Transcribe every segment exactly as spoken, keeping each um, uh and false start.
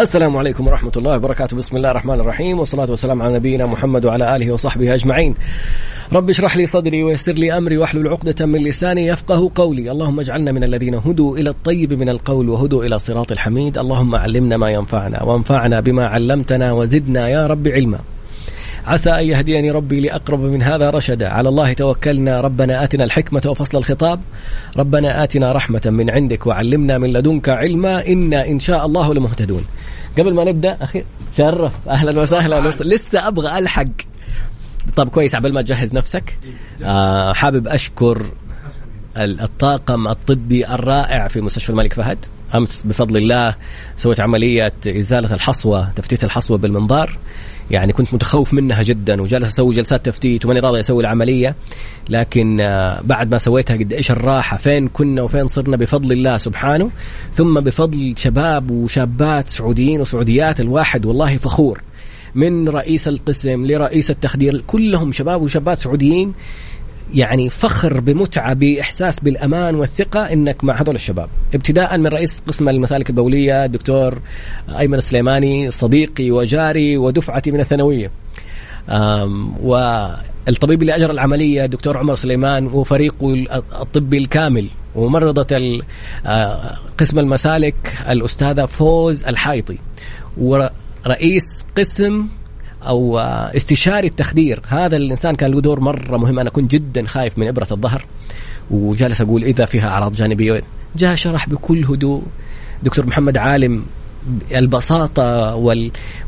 السلام عليكم ورحمة الله وبركاته. بسم الله الرحمن الرحيم، والصلاة والسلام على نبينا محمد وعلى آله وصحبه أجمعين. رب اشرح لي صدري ويسر لي أمري واحلل عقدة من لساني يفقه قولي. اللهم اجعلنا من الذين هدوا إلى الطيب من القول وهدوا إلى صراط الحميد. اللهم علمنا ما ينفعنا وانفعنا بما علمتنا وزدنا يا رب علما. عسى أن يهديني ربي لأقرب من هذا رشدا. على الله توكلنا. ربنا آتنا الحكمة وفصل الخطاب. ربنا آتنا رحمة من عندك وعلمنا من لدنك علما، إنا إن شاء الله لمهتدون. قبل ما نبدأ أخي شرف، أهلا وسهلا. لسه أبغى ألحق. طب كويس، عبال ما تجهز نفسك. آه حابب أشكر الطاقم الطبي الرائع في مستشفى الملك فهد. أمس بفضل الله سويت عملية إزالة الحصوة، تفتيت الحصوة بالمنظار. يعني كنت متخوف منها جدا وجالس أسوي جلسات تفتيت وماني راضي أسوي العملية، لكن بعد ما سويتها قد إيش الراحة، فين كنا وفين صرنا بفضل الله سبحانه، ثم بفضل شباب وشابات سعوديين وسعوديات. الواحد والله فخور، من رئيس القسم لرئيس التخدير كلهم شباب وشابات سعوديين. يعني فخر بمتعة، بإحساس بالأمان والثقة إنك مع هذول الشباب، ابتداء من رئيس قسم المسالك البولية الدكتور أيمن السليماني، صديقي وجاري ودفعتي من الثانوية، والطبيب اللي أجرى العملية الدكتور عمر سليمان وفريقه الطبي الكامل، وممرضة قسم المسالك الأستاذة فوز الحيطي، ورئيس قسم أو استشاري التخدير. هذا الإنسان كان له دور مرة مهم. أنا كنت جدا خايف من إبرة الظهر وجالس أقول إذا فيها أعراض جانبية، جاء شرح بكل هدوء. دكتور محمد عالم البساطة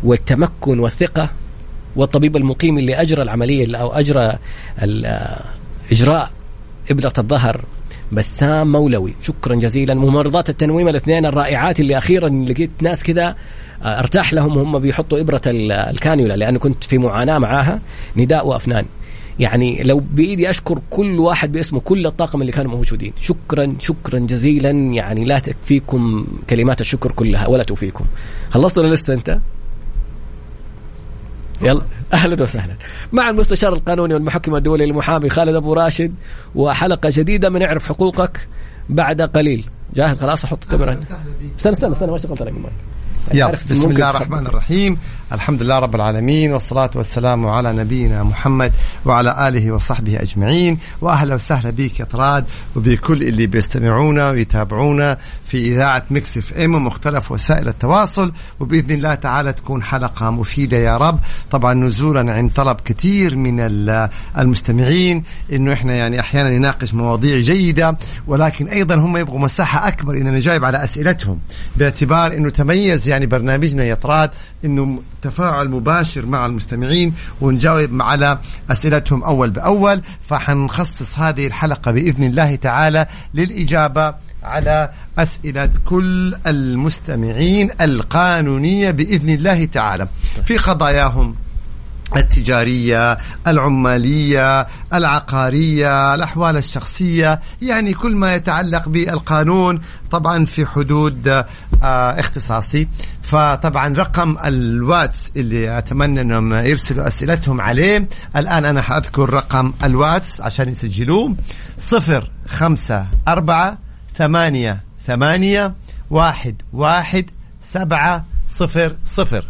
والتمكن والثقة، والطبيب المقيم اللي أجرى العملية أو أجرى إجراء إبرة الظهر بسام مولوي، شكرا جزيلا. ممرضات التنويم الاثنين الرائعات اللي أخيرا لقيت ناس كذا ارتاح لهم وهم بيحطوا إبرة الكانيولا، لأنه كنت في معاناة معاها. نداء وأفنان، يعني لو بإيدي أشكر كل واحد باسمه، كل الطاقم اللي كانوا موجودين، شكرا شكرا جزيلا. يعني لا تكفيكم كلمات الشكر كلها ولا توفيكم. خلصنا لسه أنت؟ يلا أهلا وسهلا مع المستشار القانوني والمحكم الدولي المحامي خالد ابو راشد، وحلقة جديدة من اعرف حقوقك بعد قليل. جاهز؟ خلاص احط الكاميرا. استنى استنى استنى ما شغلت رقم المايك. بسم الله الرحمن الرحيم، الحمد لله رب العالمين، والصلاة والسلام على نبينا محمد وعلى آله وصحبه أجمعين. وأهلا وسهلا بك يا طراد وبكل اللي بيستمعونا ويتابعونا في إذاعة ميكس اف ام ومختلف وسائل التواصل. وبإذن الله تعالى تكون حلقة مفيدة يا رب، طبعا نزولا عن طلب كثير من المستمعين، إنه إحنا يعني أحيانا نناقش مواضيع جيدة، ولكن أيضا هم يبغوا مساحة أكبر إننا نجاوب على أسئلتهم، باعتبار إنه تميز يعني برنامجنا يا طراد إنه تفاعل مباشر مع المستمعين ونجاوب على أسئلتهم أول بأول. فحنخصص هذه الحلقة بإذن الله تعالى للإجابة على أسئلة كل المستمعين القانونية بإذن الله تعالى في قضاياهم التجارية، العمالية، العقارية، الأحوال الشخصية، يعني كل ما يتعلق بالقانون طبعا في حدود اختصاصي. فطبعا رقم الواتس اللي أتمنى أنهم يرسلوا أسئلتهم عليه الآن، أنا حأذكر رقم الواتس عشان يسجلوه: صفر خمسة أربعة ثمانية ثمانية واحد واحد سبعة صفر صفر.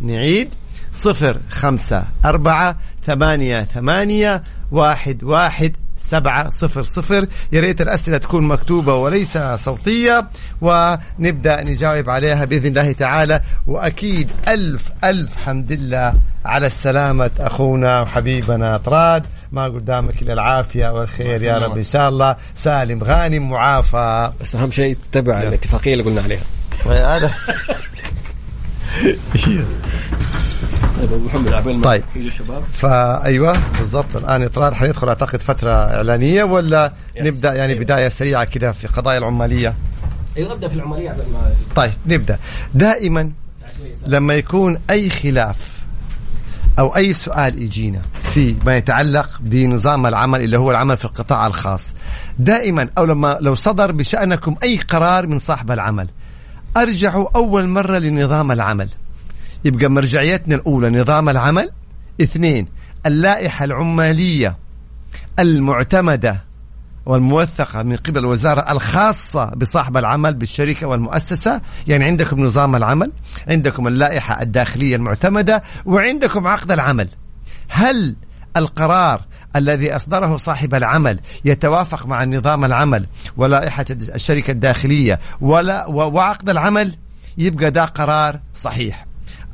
نعيد: صفر خمسة أربعة ثمانية ثمانية واحد واحد سبعة صفر صفر. يا ريت الأسئلة تكون مكتوبة وليس صوتية، ونبدأ نجاوب عليها بإذن الله تعالى. وأكيد ألف ألف حمد لله على السلامة أخونا وحبيبنا طراد، ما قدامك إلا العافية والخير يا رب إن شاء الله. سالم غانم معافى، بس أهم شيء تتبع الاتفاقية اللي قلنا عليها. هذا طيب, طيب. فأيوة بالضبط. الآن طراد حيدخل أعتقد فترة إعلانية، ولا yes. نبدأ يعني أيوة. بداية سريعة كده في قضايا العمالية. أيوة أبدأ في العمالية قبل ما طيب نبدأ. دائما لما يكون أي خلاف أو أي سؤال يجينا في ما يتعلق بنظام العمل اللي هو العمل في القطاع الخاص، دائما أو لما لو صدر بشأنكم أي قرار من صاحب العمل، أرجعوا أول مرة لنظام العمل. يبقى مرجعيتنا الأولى نظام العمل، اثنين اللائحة العمالية المعتمدة والموثقة من قبل الوزارة الخاصة بصاحب العمل بالشركة والمؤسسة. يعني عندكم نظام العمل، عندكم اللائحة الداخلية المعتمدة، وعندكم عقد العمل. هل القرار الذي أصدره صاحب العمل يتوافق مع نظام العمل ولائحة الشركة الداخلية ولا وعقد العمل؟ يبقى ده قرار صحيح.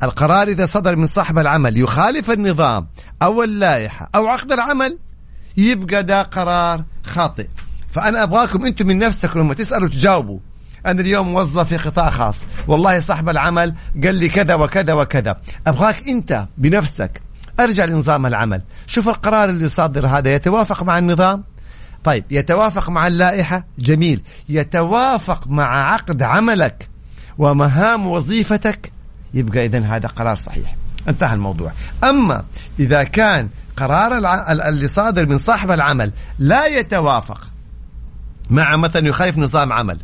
القرار إذا صدر من صاحب العمل يخالف النظام أو اللائحة أو عقد العمل يبقى ده قرار خاطئ. فأنا أبغاكم أنتم من نفسكم لما تسألوا تجاوبوا. أنا اليوم موظف في قطاع خاص، والله صاحب العمل قال لي كذا وكذا وكذا. أبغاك أنت بنفسك أرجع لنظام العمل، شوف القرار اللي صادر هذا يتوافق مع النظام؟ طيب يتوافق مع اللائحة؟ جميل. يتوافق مع عقد عملك ومهام وظيفتك؟ يبقى إذن هذا قرار صحيح، انتهى الموضوع. أما إذا كان قرار اللي صادر من صاحب العمل لا يتوافق مع مثلا يخالف نظام عمل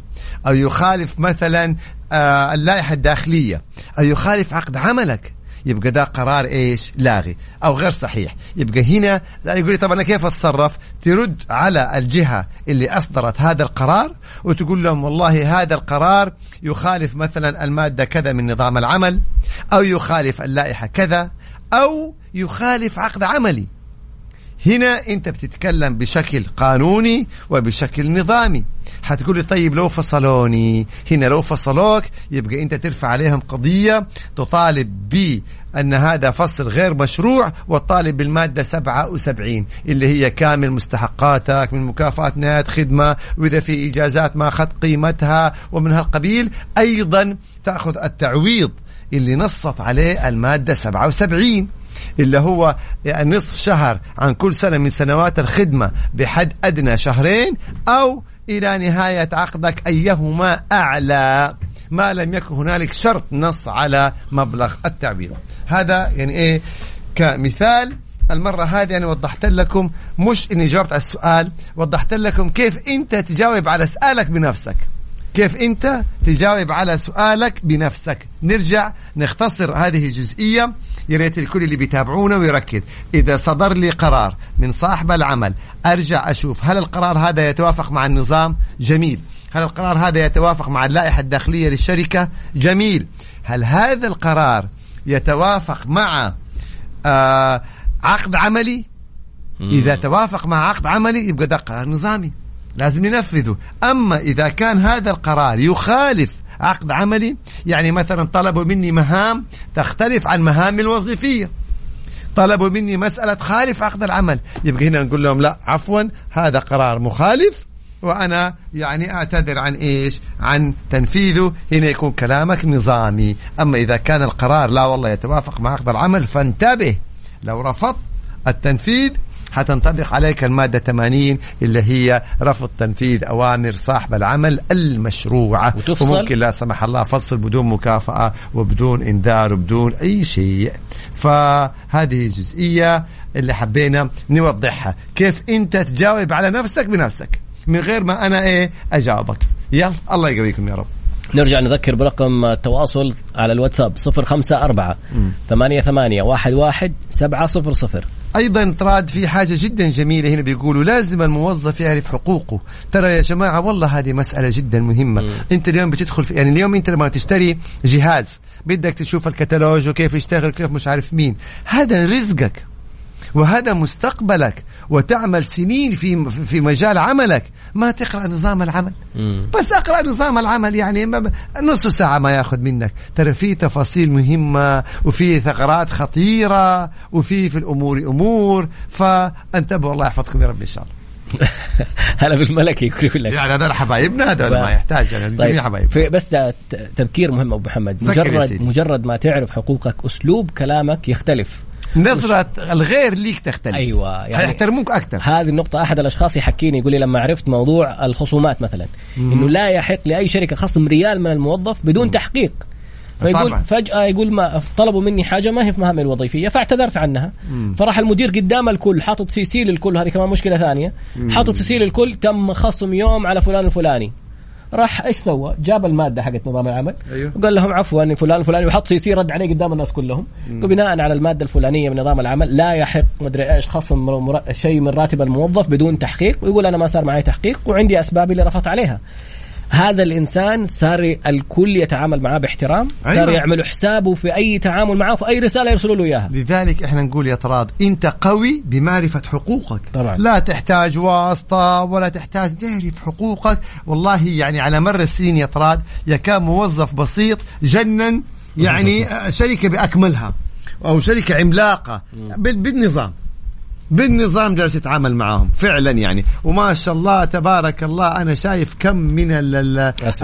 أو يخالف مثلا اللائحة الداخلية أو يخالف عقد عملك، يبقى ده قرار إيش؟ لاغي أو غير صحيح. يبقى هنا يقول لي طب أنا كيف أتصرف؟ ترد على الجهة اللي أصدرت هذا القرار وتقول لهم والله هذا القرار يخالف مثلا المادة كذا من نظام العمل، أو يخالف اللائحة كذا، أو يخالف عقد عملي. هنا أنت بتتكلم بشكل قانوني وبشكل نظامي. هتقولي طيب لو فصلوني، هنا لو فصلوك يبقى أنت ترفع عليهم قضية تطالب بأن هذا فصل غير مشروع، وتطالب بالمادة سبعة وسبعين اللي هي كامل مستحقاتك من مكافآت نهاية خدمة، وإذا في إجازات ما أخذت قيمتها ومن هالقبيل. أيضا تأخذ التعويض اللي نصت عليه المادة سبعة وسبعين اللي هو نصف شهر عن كل سنة من سنوات الخدمة بحد أدنى شهرين أو إلى نهاية عقدك أيهما أعلى، ما لم يكن هنالك شرط نص على مبلغ التعويض. هذا يعني إيه كمثال. المرة هذه أنا وضحت لكم، مش إني جاوبت على السؤال، وضحت لكم كيف أنت تجاوب على سؤالك بنفسك، كيف أنت تجاوب على سؤالك بنفسك. نرجع نختصر هذه الجزئية. يا ريت الكل اللي بيتابعونا ويركز. إذا صدر لي قرار من صاحب العمل أرجع أشوف هل القرار هذا يتوافق مع النظام؟ جميل. هل القرار هذا يتوافق مع اللائحة الداخلية للشركة؟ جميل. هل هذا القرار يتوافق مع آه عقد عملي؟ إذا توافق مع عقد عملي يبقى ده قرار نظامي لازم ننفذه. أما إذا كان هذا القرار يخالف عقد عملي، يعني مثلا طلبوا مني مهام تختلف عن مهامي الوظيفية، طلبوا مني مسألة تخالف عقد العمل، يبقى هنا نقول لهم لا عفوا هذا قرار مخالف وأنا يعني أعتذر عن إيش؟ عن تنفيذه. هنا يكون كلامك نظامي. أما إذا كان القرار لا والله يتوافق مع عقد العمل، فانتبه لو رفضت التنفيذ حتنطبق عليك المادة ثمانين اللي هي رفض تنفيذ أوامر صاحب العمل المشروعة، وممكن لا سمح الله فصل بدون مكافأة وبدون إنذار وبدون أي شيء. فهذه الجزئية اللي حبينا نوضحها، كيف أنت تجاوب على نفسك بنفسك من غير ما أنا إيه أجاوبك. يلا الله يقويكم يا رب. نرجع نذكر برقم التواصل على الواتساب صفر خمسة أربعة ثمانية ثمانية واحد واحد سبعة صفر صفر. أيضا طراد في حاجة جدا جميلة هنا، بيقولوا لازم الموظف يعرف حقوقه. ترى يا جماعة والله هذه مسألة جدا مهمة. م. أنت اليوم بتدخل في يعني اليوم أنت لما تشتري جهاز بدك تشوف الكتالوج وكيف يشتغل كيف مش عارف مين. هذا رزقك وهذا مستقبلك، وتعمل سنين في في مجال عملك ما تقرأ نظام العمل. مم. بس اقرأ نظام العمل يعني نص ساعة ما ياخذ منك. ترى في تفاصيل مهمة وفي ثغرات خطيرة وفي في الأمور أمور، فانتبهوا. الله يحفظكم يا رب إن شاء الله. هلا بالملك يقول لك يعني هذا حبايبنا، هذا ما يحتاج يعني الجميع حبايب. بس تذكير مهم أبو محمد، مجرد مجرد ما تعرف حقوقك أسلوب كلامك يختلف، نظرة الغير ليك تختلف. أيوة يعني هيحترموك أكتر. هذه النقطة أحد الأشخاص يحكيني يقول لي لما عرفت موضوع الخصومات مثلا مم. إنه لا يحق لأي شركة خصم ريال من الموظف بدون مم. تحقيق. فيقول فجأة يقول ما طلبوا مني حاجة ما هي في مهامي الوظيفية فاعتذرت عنها، مم. فراح المدير قدام الكل حاطط سي سي للكل، هذه كمان مشكلة ثانية، حاطط سي سي للكل تم خصم يوم على فلان الفلاني. راح ايش سوى؟ جاب الماده حقت نظام العمل أيوه. وقال لهم عفوا فلان فلان وحط سي سي رد عليه قدام الناس كلهم بناء على الماده الفلانيه من نظام العمل لا يحق مدري ايش خصم شيء من راتب الموظف بدون تحقيق، ويقول انا ما صار معي تحقيق وعندي اسبابي اللي رفضت عليها. هذا الإنسان صار الكل يتعامل معاه باحترام، صار أيوة. يعملوا حسابه في أي تعامل معاه، في أي رسالة يرسلوا له إياها. لذلك إحنا نقول يا طراد أنت قوي بمعرفة حقوقك طبعا. لا تحتاج واسطة ولا تحتاج، تعرف حقوقك. والله يعني على مر السنين يا طراد يا كان موظف بسيط جنن يعني شركة بأكملها أو شركة عملاقة بالنظام بالنظام جالس يتعامل معاهم فعلا يعني، وما شاء الله تبارك الله أنا شايف كم من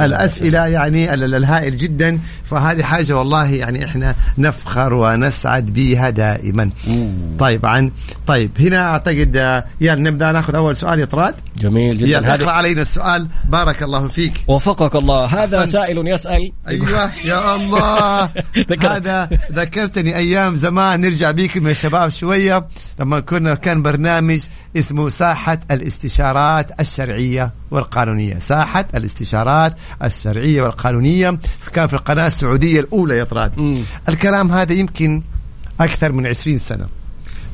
الأسئلة يعني الهائل جدا. فهذه حاجة والله يعني إحنا نفخر ونسعد بها دائما. طيب عن طيب هنا أعتقد يعني نبدأ نأخذ أول سؤال يا طراد. جميل جدا، يلا اقرأ علينا السؤال بارك الله فيك وفقك الله. هذا سائل يسأل أيوه يا الله هذا ذكرتني أيام زمان، نرجع بيكم يا شباب شوية لما كنا كان برنامج اسمه ساحة الاستشارات الشرعية والقانونية، ساحة الاستشارات الشرعية والقانونية، كان في القناة السعودية الأولى يا طراد. الكلام هذا يمكن أكثر من عشرين سنة،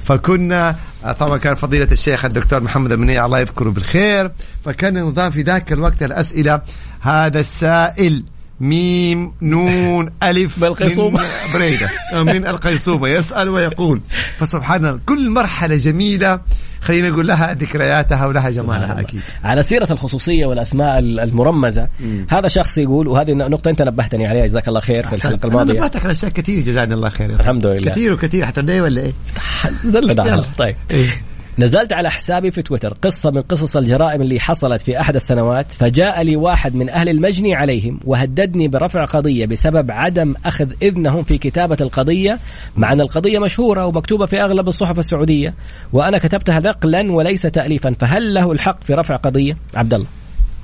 فكنا طبعا كان فضيلة الشيخ الدكتور محمد المنية الله يذكره بالخير، فكان النظام في ذاك الوقت الأسئلة. هذا السائل ميم نون ألف بالقيصومة بريدة من القيصومة يسأل ويقول، فسبحان الله كل مرحلة جميلة خلينا نقول لها ذكرياتها ولها جمالها. أكيد على سيرة الخصوصية والأسماء المرمزة مم. هذا شخص يقول، وهذه نقطة أنت نبهتني عليها جزاك الله خير في الحلقة الماضية، أنا نبهتك على أشياء كثير جزاك الله خير الحمد لله كثير وكثير حتى داي ولا إيه زل دعوة. طيب نزلت على حسابي في تويتر قصة من قصص الجرائم اللي حصلت في أحد السنوات، فجاء لي واحد من أهل المجني عليهم وهددني برفع قضية بسبب عدم أخذ إذنهم في كتابة القضية، مع أن القضية مشهورة ومكتوبة في أغلب الصحف السعودية وأنا كتبتها نقلا وليس تأليفا، فهل له الحق في رفع قضية؟ عبد الله.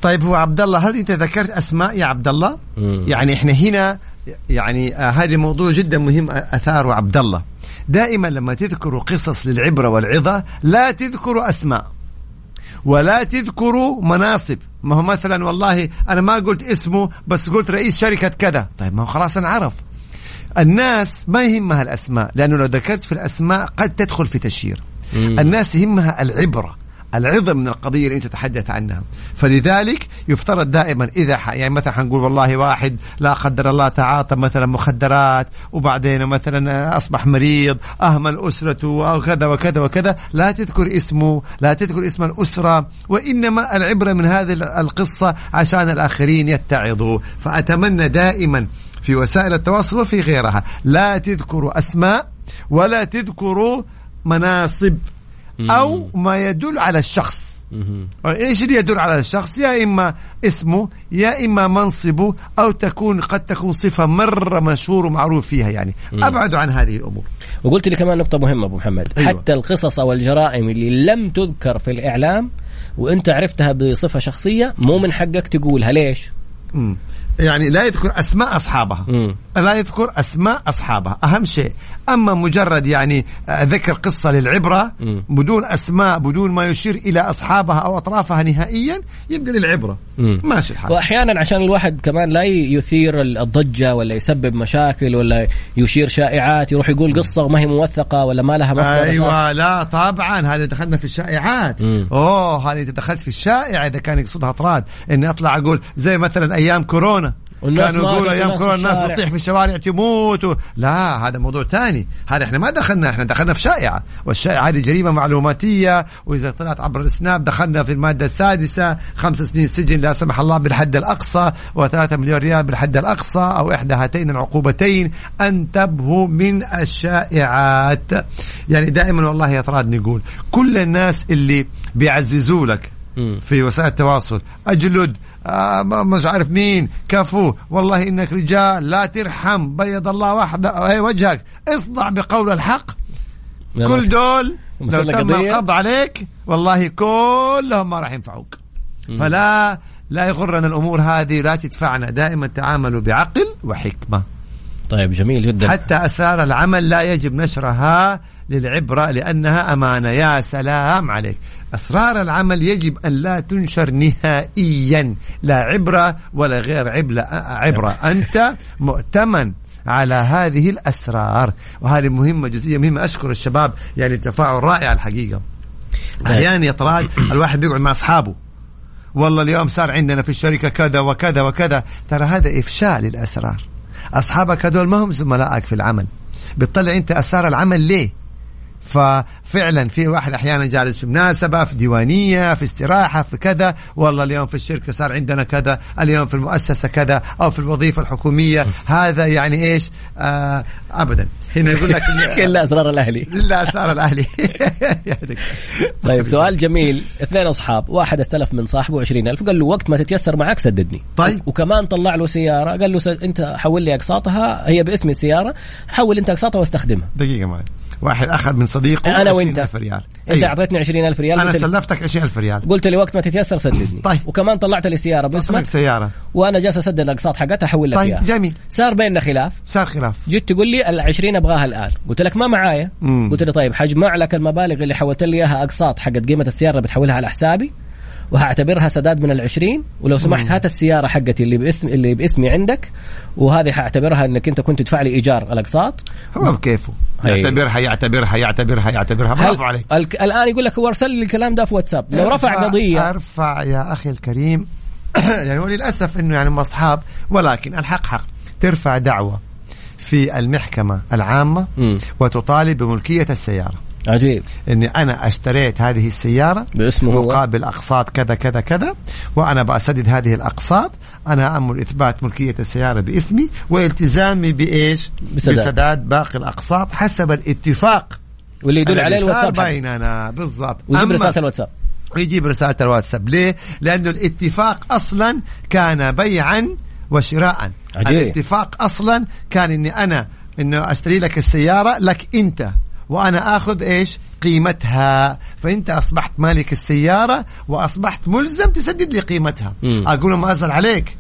طيب هو عبد الله هل أنت ذكرت أسماء يا عبد الله؟ مم. يعني إحنا هنا يعني هذا موضوع جدا مهم أثاره عبد الله. دائما لما تذكروا قصص للعبرة والعظة لا تذكروا أسماء ولا تذكروا مناصب، ما هو مثلا والله أنا ما قلت اسمه بس قلت رئيس شركة كذا، طيب ما هو خلاص نعرف. الناس ما يهمها الأسماء لأنه لو ذكرت في الأسماء قد تدخل في تشهير، الناس يهمها العبرة العظم من القضية اللي أنت تتحدث عنها. فلذلك يفترض دائما إذا ح... يعني مثلا حنقول والله واحد لا قدر الله تعاطى مثلا مخدرات وبعدين مثلا أصبح مريض أهمل أسرته أو كذا وكذا وكذا، لا تذكر اسمه لا تذكر اسم الأسرة، وإنما العبرة من هذه القصة عشان الآخرين يتعظوا. فأتمنى دائما في وسائل التواصل وفي غيرها لا تذكروا أسماء ولا تذكروا مناصب أو ما يدل على الشخص. إيش اللي يدل على الشخص؟ يا إما اسمه يا إما منصبه، أو تكون قد تكون صفة مرة مشهور ومعروف فيها، يعني أبعدوا عن هذه الأمور. وقلت لي كمان نقطة مهمة أبو محمد أيوة. حتى القصص أو الجرائم اللي لم تذكر في الإعلام وإنت عرفتها بصفة شخصية مو من حقك تقولها. ليش؟ مم. يعني لا يذكر أسماء أصحابها مم. لا يذكر أسماء أصحابها أهم شيء. أما مجرد يعني ذكر قصة للعبرة مم. بدون أسماء بدون ما يشير إلى أصحابها أو أطرافها نهائيا يبقى للعبرة مم. ماشي حال. وأحيانا عشان الواحد كمان لا يثير الضجة ولا يسبب مشاكل ولا يشير شائعات يروح يقول قصة وما هي موثقة ولا ما لها مصدر أيوة أساس. لا طبعا هل دخلنا في الشائعات مم. أوه هل دخلت في الشائعة إذا كان يقصدها طراد إني أطلع أقول زي مثلا أيام كورونا كانوا يقولوا أيام كورونا الناس بتطيح في الشوارع تموت، لا هذا موضوع تاني، هذا احنا ما دخلنا، احنا دخلنا في شائعة والشائعة هذه جريمة معلوماتية وإذا طلعت عبر السناب دخلنا في المادة السادسة خمس سنين سجن لا سمح الله بالحد الأقصى وثلاثة مليون ريال بالحد الأقصى أو إحدى هاتين العقوبتين. انتبهوا من الشائعات. يعني دائما والله يا طراد نقول كل الناس اللي بيعززوا لك في وسائل التواصل أجلد آه مش عارف مين كفو والله إنك رجال لا ترحم بيض الله وحده أي وجهك اصدع بقول الحق، كل دول لو تم القبض عليك والله كلهم ما راح ينفعوك. فلا لا يغرنا الأمور هذه لا تدفعنا، دائما تعاملوا بعقل وحكمة. طيب جميل جدا. حتى أسرار العمل لا يجب نشرها للعبرة لأنها أمانة. يا سلام عليك. أسرار العمل يجب أن لا تنشر نهائيا، لا عبرة ولا غير عبرة. أنت مؤتمن على هذه الأسرار، وهذه مهمة، جزئية مهمة. أشكر الشباب، يعني تفاعل رائع الحقيقة. أحيانا يا طراد الواحد بيقعد مع أصحابه، والله اليوم صار عندنا في الشركة كذا وكذا وكذا، ترى هذا إفشاء للأسرار. أصحابك هذول ما هم زملائك في العمل، بتطلع أنت أسرار العمل ليه؟ ففعلا في واحد أحيانا جالس في مناسبة، في ديوانية، في استراحة، في كذا، والله اليوم في الشركة صار عندنا كذا، اليوم في المؤسسة كذا، أو في الوظيفة الحكومية. هذا يعني إيش؟ آه أبدا. هنا يقول لك إلا أسرار الأهلي، إلا أسرار الأهلي. طيب سؤال جميل. اثنين أصحاب، واحد استلف من صاحبه عشرين ألف، قال له وقت ما تتيسر معك سددني. طيب وكمان طلع له سيارة، قال له سد... أنت حول لي أقساطها، هي باسم السيارة، حول أنت أقساطها واستخدمها. دقيقة معي. واحد أخذ من صديقه أنا وأنت ألف ريال. أيوه. أنت أعطيتني عشرين ألف ريال، أنا سلفتك عشرين ألف ريال، قلت لي وقت ما تتيسر سددني. طيب. وكمان طلعت لي سيارة باسمك، سيارة، وأنا جالس أسدد الأقساط حقتها، أحول لك إياها. طيب جميل. صار بيننا خلاف، صار خلاف، جيت تقول لي العشرين أبغاها الآن، قلت لك ما معايا. مم. قلت لي طيب حجمع لك المبالغ اللي حولت لي إياها أقساط حقت قيمة السيارة، بتحولها على حسابي وهعتبرها سداد من العشرين، ولو سمحت هات السيارة حقتي اللي باسم اللي باسمي عندك، وهذه هعتبرها انك انت كنت تدفع لي ايجار الاقساط. هو بكيفه يعتبرها يعتبرها يعتبرها يعتبرها ما رفع عليك. ال... الان يقول لك هو ارسل لي الكلام ده في واتساب. لو رفع قضية ارفع يا اخي الكريم. يعني وللاسف انه يعني مصحاب، ولكن الحق حق. ترفع دعوة في المحكمة العامة م. وتطالب بملكية السيارة. عجيب. إني أنا اشتريت هذه السيارة مقابل أقساط كذا كذا كذا، وأنا بأسدد هذه الأقساط، أنا أمل إثبات ملكية السيارة باسمي والتزامي بإيش؟ بسداد, بسداد باقي الأقساط حسب الاتفاق واللي يدل عليه الواتساب بيننا. بالضبط. ويجيب رسالة الواتساب، ويجيب رسالة الواتساب. ليه؟ لأنه الاتفاق أصلا كان بيعا وشراءا. عجيب. الاتفاق أصلا كان إني أنا إنه أشتري لك السيارة لك أنت، وأنا أخذ إيش؟ قيمتها. فأنت أصبحت مالك السيارة وأصبحت ملزم تسدد لي قيمتها. مم. أقول له ما أزل عليك،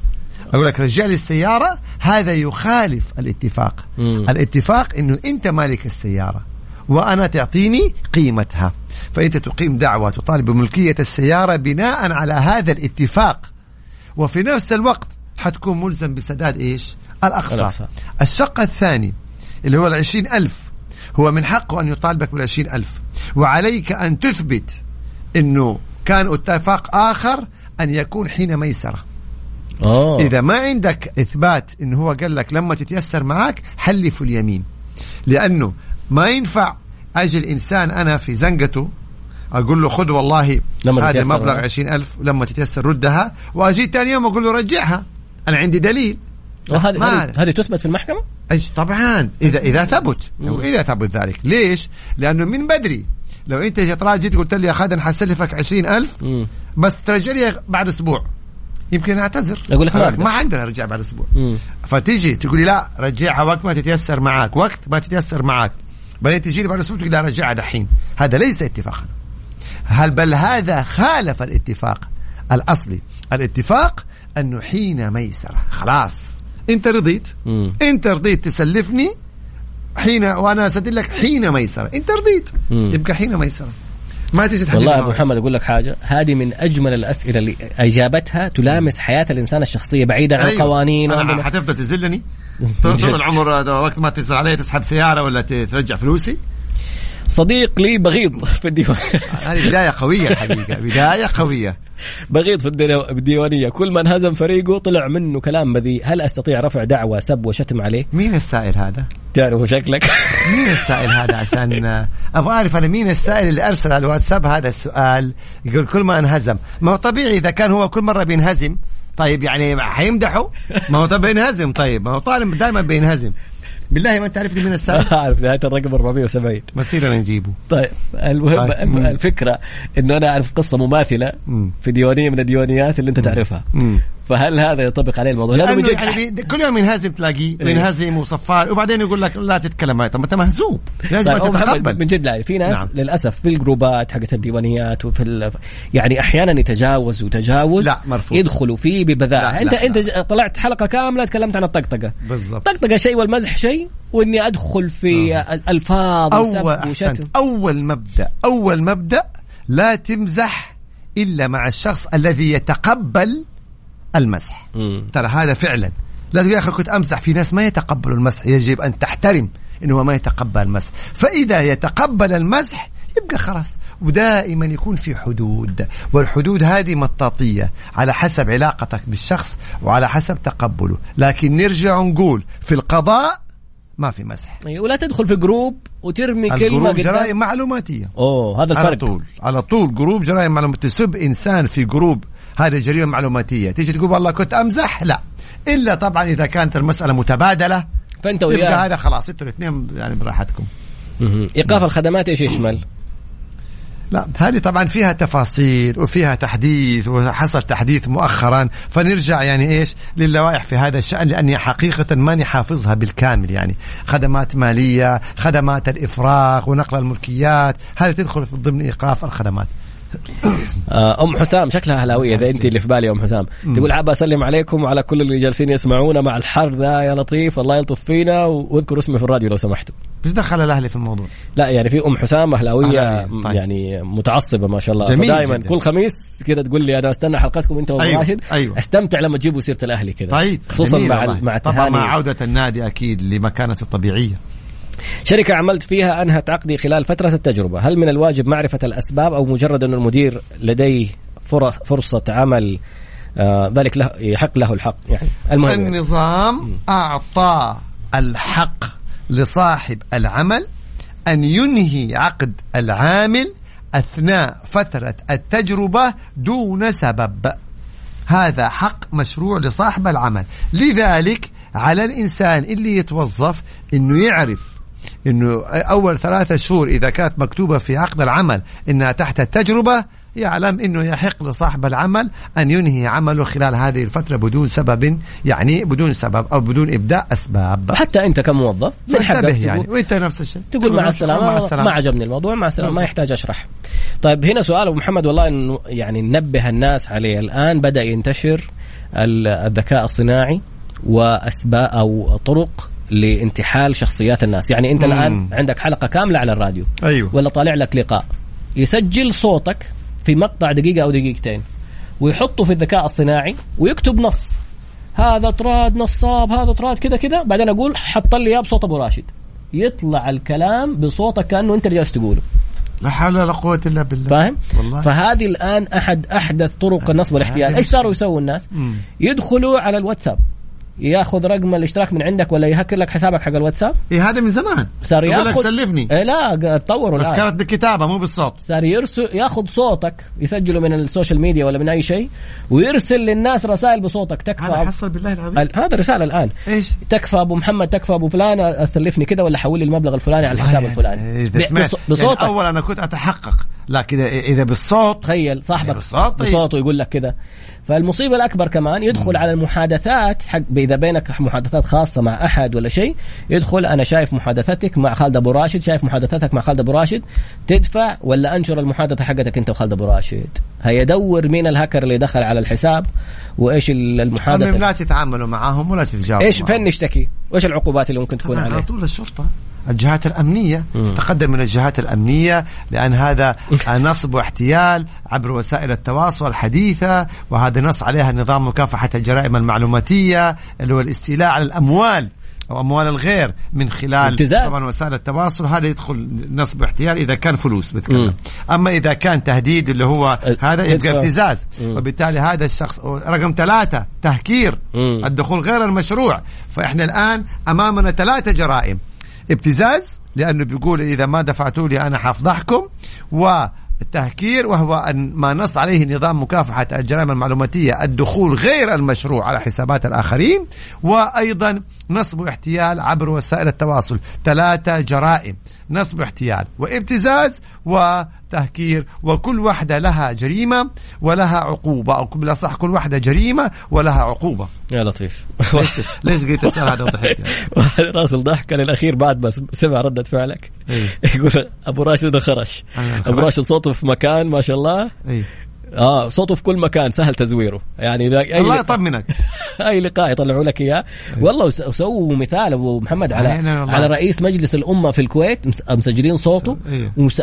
أقول لك رجع لي السيارة. هذا يخالف الاتفاق. مم. الاتفاق إنه أنت مالك السيارة وأنا تعطيني قيمتها، فأنت تقيم دعوة تطالب بملكية السيارة بناء على هذا الاتفاق، وفي نفس الوقت حتكون ملزم بسداد إيش؟ الأقساط. الشق الثاني اللي هو العشرين ألف، هو من حقه أن يطالبك بالعشرين ألف، وعليك أن تثبت أنه كان اتفاق آخر أن يكون حين ميسرة. أوه. إذا ما عندك إثبات أنه هو قال لك لما تتيسر معك حلف اليمين، لأنه ما ينفع أجي الإنسان أنا في زنقته أقول له خذ والله هذا المبلغ عشرين ألف لما تتيسر ردها، وأجي تاني يوم أقول له رجعها، أنا عندي دليل. هذه تثبت في المحكمة؟ ايش طبعا اذا اذا ثبت واذا ثبت ذلك. ليش؟ لانه من بدري لو انت جيت راجيت قلت لي يا خالد حسلفك عشرين ألف بس ترجع لي بعد اسبوع، يمكن اعتذر اقول لك ما عندنا ارجع بعد اسبوع. مم. فتيجي تقول لي لا رجعها وقت ما تتيسر معك، وقت ما تتيسر معك بعدين تجي لي بعد اسبوع تقدر ارجعها دحين. هذا ليس اتفاقا، هل بل هذا خالف الاتفاق الاصلي. الاتفاق انه حين ميسره، خلاص انت رضيت. مم. انت رضيت تسلفني حين وانا اسدد لك حين ميسره، انت رضيت. مم. يبقى حين ميسره، ما تيجي تحدد. والله ابو محمد اقول لك حاجه، هذه من اجمل الاسئله اللي اجابتها تلامس حياه الانسان الشخصيه بعيدا عن أيوه. القوانين. انا حتفضل تزلني طول العمر ده وقت ما تسال علي تسحب سياره ولا ترجع فلوسي. صديق لي بغيض في الديوان. هذه بداية قوية حقيقة، بداية قوية. بغيض في الديوانية، كل من هزم فريقه طلع منه كلام بذيء. هل أستطيع رفع دعوى سب وشتم عليه؟ مين السائل هذا؟ تعرفه شكلك. مين السائل هذا؟ عشان أبغى أعرف أنا مين السائل اللي أرسل على الواتساب هذا السؤال. يقول كل ما انهزم، ما هو طبيعي إذا كان هو كل مرة بينهزم. طيب يعني حيمدحه؟ ما هو طبيعي ينهزم. طيب ما هو طالب دائما بينهزم. بالله ما تعرف لي من السالفة. أعرف نهاية الرقم أربعمية وسبعين مسيرنا نجيبه. طيب المهم طيب. الفكرة إنه أنا أعرف قصة مماثلة في ديوانية من الديوانيات اللي أنت تعرفها. مم. فهل هذا يطبق عليه الموضوع؟ لأنه يعني كل يوم ينهزم تلاقيه ينهزم وصفار وبعدين يقول لك لا تتكلم. طب ما أنت مهزوم لازم تتقبل من جد. لا في ناس نعم. للأسف في الجروبات حقت الديوانيات وفي ال... يعني أحيانا يتجاوز وتجاوز لا مرفوض. يدخلوا فيه ببذاء. أنت لا. أنت طلعت حلقة كاملة تكلمت عن الطقطقة بالضبط. طقطقة شيء والمزح شيء وإني أدخل في آه. الألفاظ أول وشتم. أول مبدأ أول مبدأ لا تمزح إلا مع الشخص الذي يتقبل المزح. مم. ترى هذا فعلا لا تقول يا أخي كنت أمزح. في ناس ما يتقبلوا المزح، يجب أن تحترم إنه ما يتقبل المزح. فإذا يتقبل المزح يبقى خلاص، ودائما يكون في حدود، والحدود هذه مطاطية على حسب علاقتك بالشخص وعلى حسب تقبله. لكن نرجع نقول في القضاء ما في مسح، ولا تدخل في جروب وترمي كلمة. جرائم معلوماتية. أوه هذا الفرق. على طول على طول جروب جرائم معلوماتية. تسب إنسان في جروب هذه جريمة معلوماتية، تيجي تقول والله كنت أمزح. لا، إلا طبعا إذا كانت المسألة متبادلة فأنت وياه يبقى هذا خلاص أنتوا الاثنين يعني براحتكم. إيقاف الخدمات إيش يشمل؟ لا هذه طبعا فيها تفاصيل وفيها تحديث، وحصل تحديث مؤخرا، فنرجع يعني إيش للوائح في هذا الشأن، لأني حقيقة ماني حافظها بالكامل. يعني خدمات مالية، خدمات الإفراغ ونقل الملكيات، هذه تدخل ضمن إيقاف الخدمات. أم حسام شكلها هلاوية، إذا أنت اللي في بالي أم حسام تقول عبا أسلم عليكم وعلى كل اللي جالسين يسمعونا مع الحر ذا، يا لطيف الله يلطف فينا واذكر اسمي في الراديو لو سمحتوا. بس دخل الأهلي في الموضوع. لا يعني في أم حسام هلاوية طيب. يعني متعصبة ما شاء الله، دائما كل خميس كده تقول لي أنا أستنى حلقتكم أنت وابو راشد. أيوة. أستمتع لما تجيبوا سيرة الأهلي كده طيب. خصوصا مع مع طبعا مع عودة النادي أكيد لمكانته الطبيعية. شركة عملت فيها أنهت عقدي خلال فترة التجربة، هل من الواجب معرفة الأسباب أو مجرد أن المدير لديه فرصة عمل آه ذلك له يحق له الحق؟ يعني المهم النظام يعني. أعطى الحق لصاحب العمل أن ينهي عقد العامل أثناء فترة التجربة دون سبب. هذا حق مشروع لصاحب العمل، لذلك على الإنسان اللي يتوظف أنه يعرف أنه أول ثلاثة شهور إذا كانت مكتوبة في عقد العمل أنها تحت التجربة، يعلم أنه يحق لصاحب العمل أن ينهي عمله خلال هذه الفترة بدون سبب، يعني بدون سبب أو بدون إبداء أسباب. حتى أنت كموظف تنتبه يعني، وأنت نفس الشيء تقول مع السلامة، ما عجبني الموضوع، مع السلامة، ما يحتاج أشرح. طيب هنا سؤال أبو محمد والله إنه يعني ننبه الناس عليه، الآن بدأ ينتشر الذكاء الصناعي وأسباب أو طرق لانتحال شخصيات الناس. يعني أنت مم. الآن عندك حلقة كاملة على الراديو أيوة. ولا طالع لك لقاء يسجل صوتك في مقطع دقيقة أو دقيقتين ويحطه في الذكاء الصناعي ويكتب نص، هذا طراد نصاب، هذا طراد كذا كذا، بعدين أقول حط لي إياه بصوت أبو راشد، يطلع الكلام بصوتك كأنه أنت جالس تقوله. لا حول ولا قوة إلا بالله. فاهم؟ والله. فهذه الآن أحد أحدث طرق النصب والاحتيال. إيش صاروا يسووا الناس؟ مم. يدخلوا على الواتساب، ياخذ رقم الاشتراك من عندك ولا يهكر لك حسابك حق الواتساب. إيه هذا من زمان صار ياخذ. سلفني إيه لا تطوروا بس كانت بالكتابه مو بالصوت. صار يرسل ياخذ صوتك، يسجله من السوشيال ميديا ولا من اي شيء ويرسل للناس رسائل بصوتك. تكفى هذا، حصل بالله العظيم هذا رساله الان ايش تكفى ابو محمد، تكفى ابو فلان سلفني كذا ولا حول لي المبلغ الفلاني على الحساب الفلاني بصوتك. يعني اول انا كنت اتحقق، لكن اذا بالصوت تخيل صاحبك بصوته يقول لك كذا. فالمصيبة الأكبر كمان يدخل على المحادثات حق، إذا بينك محادثات خاصة مع أحد ولا شيء يدخل أنا شايف محادثتك مع خالد ابو راشد، شايف محادثتك مع خالد ابو راشد، تدفع ولا أنشر المحادثة حقتك أنت وخالد ابو راشد. هيدور مين الهكر اللي دخل على الحساب وإيش المحادثة. لا تتعاملوا معهم ولا تتجاوبوا. إيش فين نشتكي وإيش العقوبات اللي ممكن تكون عليه؟ على طول الشرطة، الجهات الأمنية م. تتقدم من الجهات الأمنية، لأن هذا نصب واحتيال عبر وسائل التواصل الحديثة، وهذا نص عليها نظام مكافحة الجرائم المعلوماتية اللي هو الاستيلاء على الأموال أو أموال الغير من خلال طبعا وسائل التواصل. هذا يدخل نصب احتيال إذا كان فلوس بتكلم م. أما إذا كان تهديد اللي هو هذا يبقى ابتزاز، وبالتالي هذا الشخص. رقم ثلاثة تهكير، م. الدخول غير المشروع. فإحنا الآن أمامنا ثلاثة جرائم: ابتزاز لأنه بيقول إذا ما دفعتوا لي أنا حفضحكم، والتهكير وهو أن ما نص عليه نظام مكافحة الجرائم المعلوماتية الدخول غير المشروع على حسابات الآخرين، وأيضا نصب احتيال عبر وسائل التواصل. ثلاثة جرائم نصب احتيال وابتزاز وتهكير، وكل وحدة لها جريمة ولها عقوبة، أو بلا صح كل وحدة جريمة ولها عقوبة. يا لطيف ليش قلت السؤال هذا وضحكت؟ يعني راسل ضحكة للأخير بعد ما سمع ردة فعلك. يقول أبو راشد خرش. أبو راشد صوته في مكان ما شاء الله. أي. آه صوته في كل مكان سهل تزويره يعني. أي الله يطمنك. أي لقاء يطلعوا لك إياه والله. وسووا مثال أبو محمد على على رئيس مجلس الأمة في الكويت، مسجلين صوته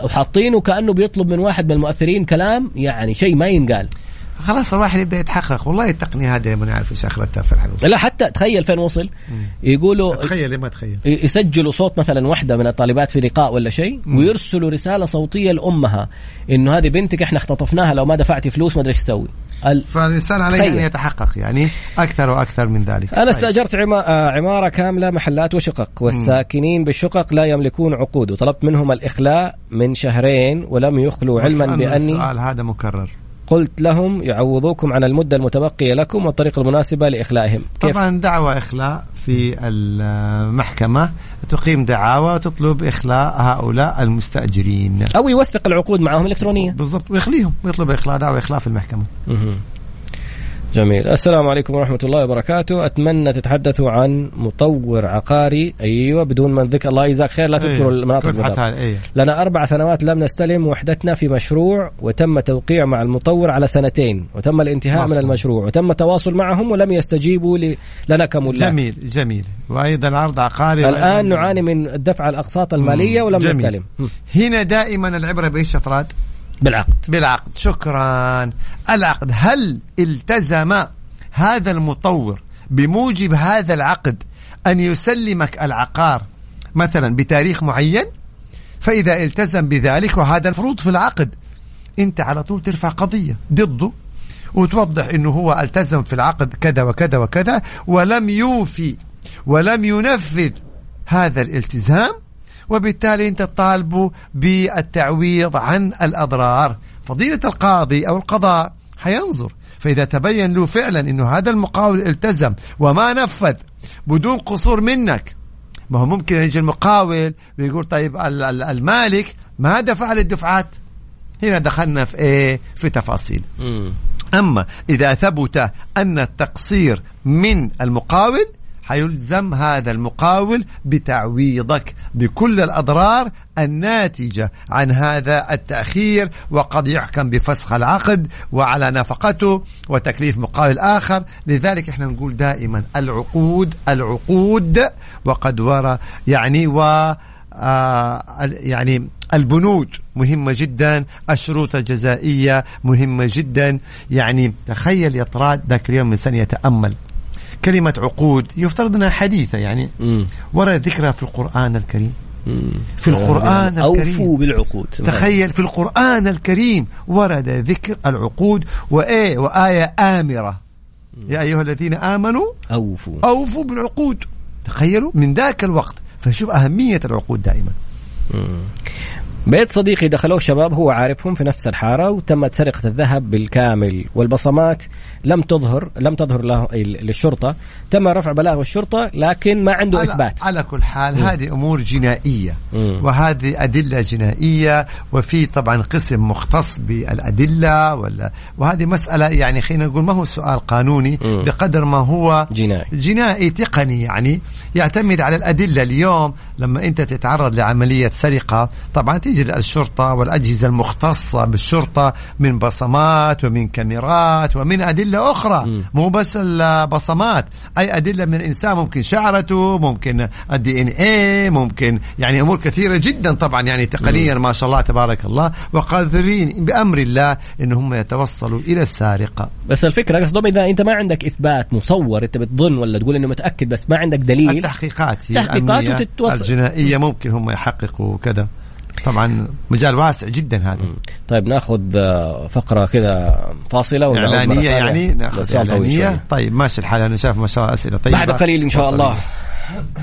وحاطينه كأنه بيطلب من واحد من المؤثرين كلام، يعني شيء ما ينقال. خلاص الواحد يبدأ يتحقق. والله التقنية هذه ما نعرف إيش آخرتها في الحلوص. لا حتى تخيل فين وصل. يقولوا تخيل ما تخيل، يسجلوا صوت مثلا واحدة من الطالبات في لقاء ولا شيء، ويرسلوا رسالة صوتية لأمها إنه هذه بنتك إحنا اختطفناها، لو ما دفعتي فلوس ما أدري إيش تسوي. فالإنسان عليه أن يتحقق يعني أكثر وأكثر من ذلك. أنا استأجرت عمارة كاملة محلات وشقق، والساكنين بالشقق لا يملكون عقود، وطلبت منهم الإخلاء من شهرين ولم يخلوا، علما بأني السؤال هذا مكرر. قلت لهم يعوضوكم عن المدة المتبقية لكم والطريقة المناسبة لإخلائهم. طبعا دعوى إخلاء في المحكمة تقيم دعاوى وتطلب إخلاء هؤلاء المستأجرين، أو يوثق العقود معهم إلكترونيا بالضبط ويخليهم، ويطلب إخلاء، دعوى إخلاء في المحكمة. جميل. السلام عليكم ورحمة الله وبركاته، أتمنى تتحدثوا عن مطور عقاري. أيوة بدون ما نذكر. الله يجزاك خير، لا تذكروا المناطق المضافة. أيه. لنا أربع سنوات لم نستلم وحدتنا في مشروع، وتم توقيع مع المطور على سنتين، وتم الانتهاء مفهوم. من المشروع، وتم التواصل معهم ولم يستجيبوا ل... لنا كملاك. جميل جميل. وأيضا عرض عقاري الآن نعاني من الدفع الأقساط المالية ولم جميل. نستلم. هنا دائما العبرة بإيش يا طراد؟ بالعقد. بالعقد. شكرا. العقد، هل التزم هذا المطور بموجب هذا العقد أن يسلمك العقار مثلا بتاريخ معين؟ فإذا التزم بذلك، وهذا المفروض في العقد، أنت على طول ترفع قضية ضده وتوضح أنه هو التزم في العقد كذا وكذا وكذا ولم يوفي ولم ينفذ هذا الالتزام، وبالتالي أنت تطالبه بالتعويض عن الأضرار. فضيلة القاضي أو القضاء حينظر، فإذا تبين له فعلا أنه هذا المقاول التزم وما نفذ بدون قصور منك، ما هو ممكن يجي المقاول ويقول طيب المالك ما دفع للدفعات. هنا دخلنا في إيه؟ في تفاصيل. أما إذا ثبت أن التقصير من المقاول، هيلزم هذا المقاول بتعويضك بكل الأضرار الناتجة عن هذا التأخير، وقد يحكم بفسخ العقد وعلى نفقته وتكليف مقاول آخر. لذلك احنا نقول دائما العقود العقود وقد ورى يعني و يعني البنود مهمة جدا، الشروط الجزائية مهمة جدا. يعني تخيل يا طراد ذاك اليوم من سنة يتأمل كلمة عقود، يفترض أنها حديثة يعني ورا ذكرها في القرآن الكريم. مم. في القرآن الكريم أوفوا بالعقود. تخيل في القرآن الكريم ورد ذكر العقود، وآية وآية آمرة. مم. يا أيها الذين آمنوا أوفوا أوفوا بالعقود. تخيلوا من ذاك الوقت، فشوف أهمية العقود دائما. مم. بيت صديقي دخلوه شباب هو عارفهم في نفس الحارة، وتمت سرقة الذهب بالكامل، والبصمات لم تظهر لم تظهر له للشرطة، تم رفع بلاغ الشرطة لكن ما عنده على إثبات. على كل حال هذه أمور جنائية، م. وهذه أدلة جنائية، وفي طبعا قسم مختص بالأدلة ولا، وهذه مسألة يعني خلينا نقول ما هو سؤال قانوني م. بقدر ما هو جنائي. جنائي تقني يعني يعتمد على الأدلة. اليوم لما أنت تتعرض لعملية سرقة طبعا تجد الشرطة والأجهزة المختصة بالشرطة من بصمات ومن كاميرات ومن أدلة أخرى، م. مو بس البصمات، أي أدلة من الإنسان، ممكن شعرته، ممكن الدي إن إيه، ممكن يعني أمور كثيرة جدا طبعا يعني تقنيا ما شاء الله تبارك الله، وقادرين بأمر الله إنهم يتوصلوا إلى السارقة. بس الفكرة قصدهم إذا أنت ما عندك إثبات مصور، أنت بتظن ولا تقول إنه متأكد بس ما عندك دليل. التحقيقات التحقيقات الجنائية ممكن هم يحققوا كذا، طبعا مجال واسع جدا هذا. طيب ناخذ فقرة كذا فاصلة إعلانية يعني، ناخذ إعلانية. طيب ماشي الحال، أنا شايف ما شاء الله أسئلة طيبة بعد قليل إن شاء الله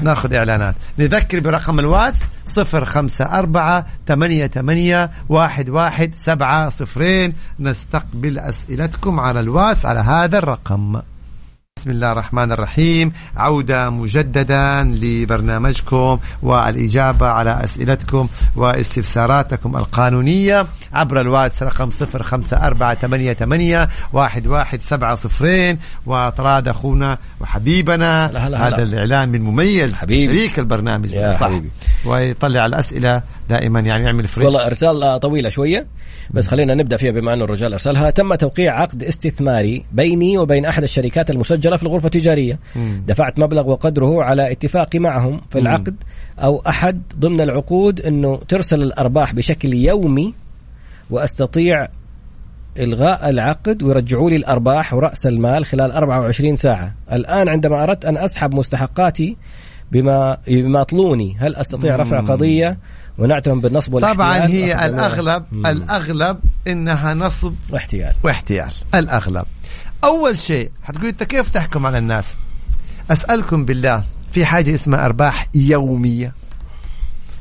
ناخذ إعلانات. نذكر برقم الواتس صفر خمسة أربعة ثمانية ثمانية واحد واحد سبعة صفرين. نستقبل أسئلتكم على الواتس على هذا الرقم. بسم الله الرحمن الرحيم. عودة مجددا لبرنامجكم والإجابة على أسئلتكم واستفساراتكم القانونية عبر الواتس رقم صفر خمسة أربعة ثمانية ثمانية واحد واحد سبعة صفر وطراد أخونا وحبيبنا هلا هلا هذا هلا. الإعلام المميز حبيبي. شريك البرنامج صاحبي ويطلع على الأسئلة دائما يعني يعمل فريش. والله أرسال طويلة شوية بس خلينا نبدأ فيها بما أنه الرجال أرسلها. تم توقيع عقد استثماري بيني وبين أحد الشركات المسجلة في الغرفة التجارية. مم. دفعت مبلغ وقدره على اتفاقي معهم في العقد أو أحد ضمن العقود أنه ترسل الأرباح بشكل يومي وأستطيع إلغاء العقد ويرجعوا لي الأرباح ورأس المال خلال أربعة وعشرين ساعة. الآن عندما أردت أن أسحب مستحقاتي بما بما طلوني هل أستطيع مم. رفع قضية ونعتهم بالنصب والاحتيال؟ طبعا هي الأغلب مم. الأغلب إنها نصب واحتيال واحتيال الأغلب. أول شيء حتقولي أنت كيف تحكم على الناس؟ أسألكم بالله، في حاجة اسمها أرباح يومية؟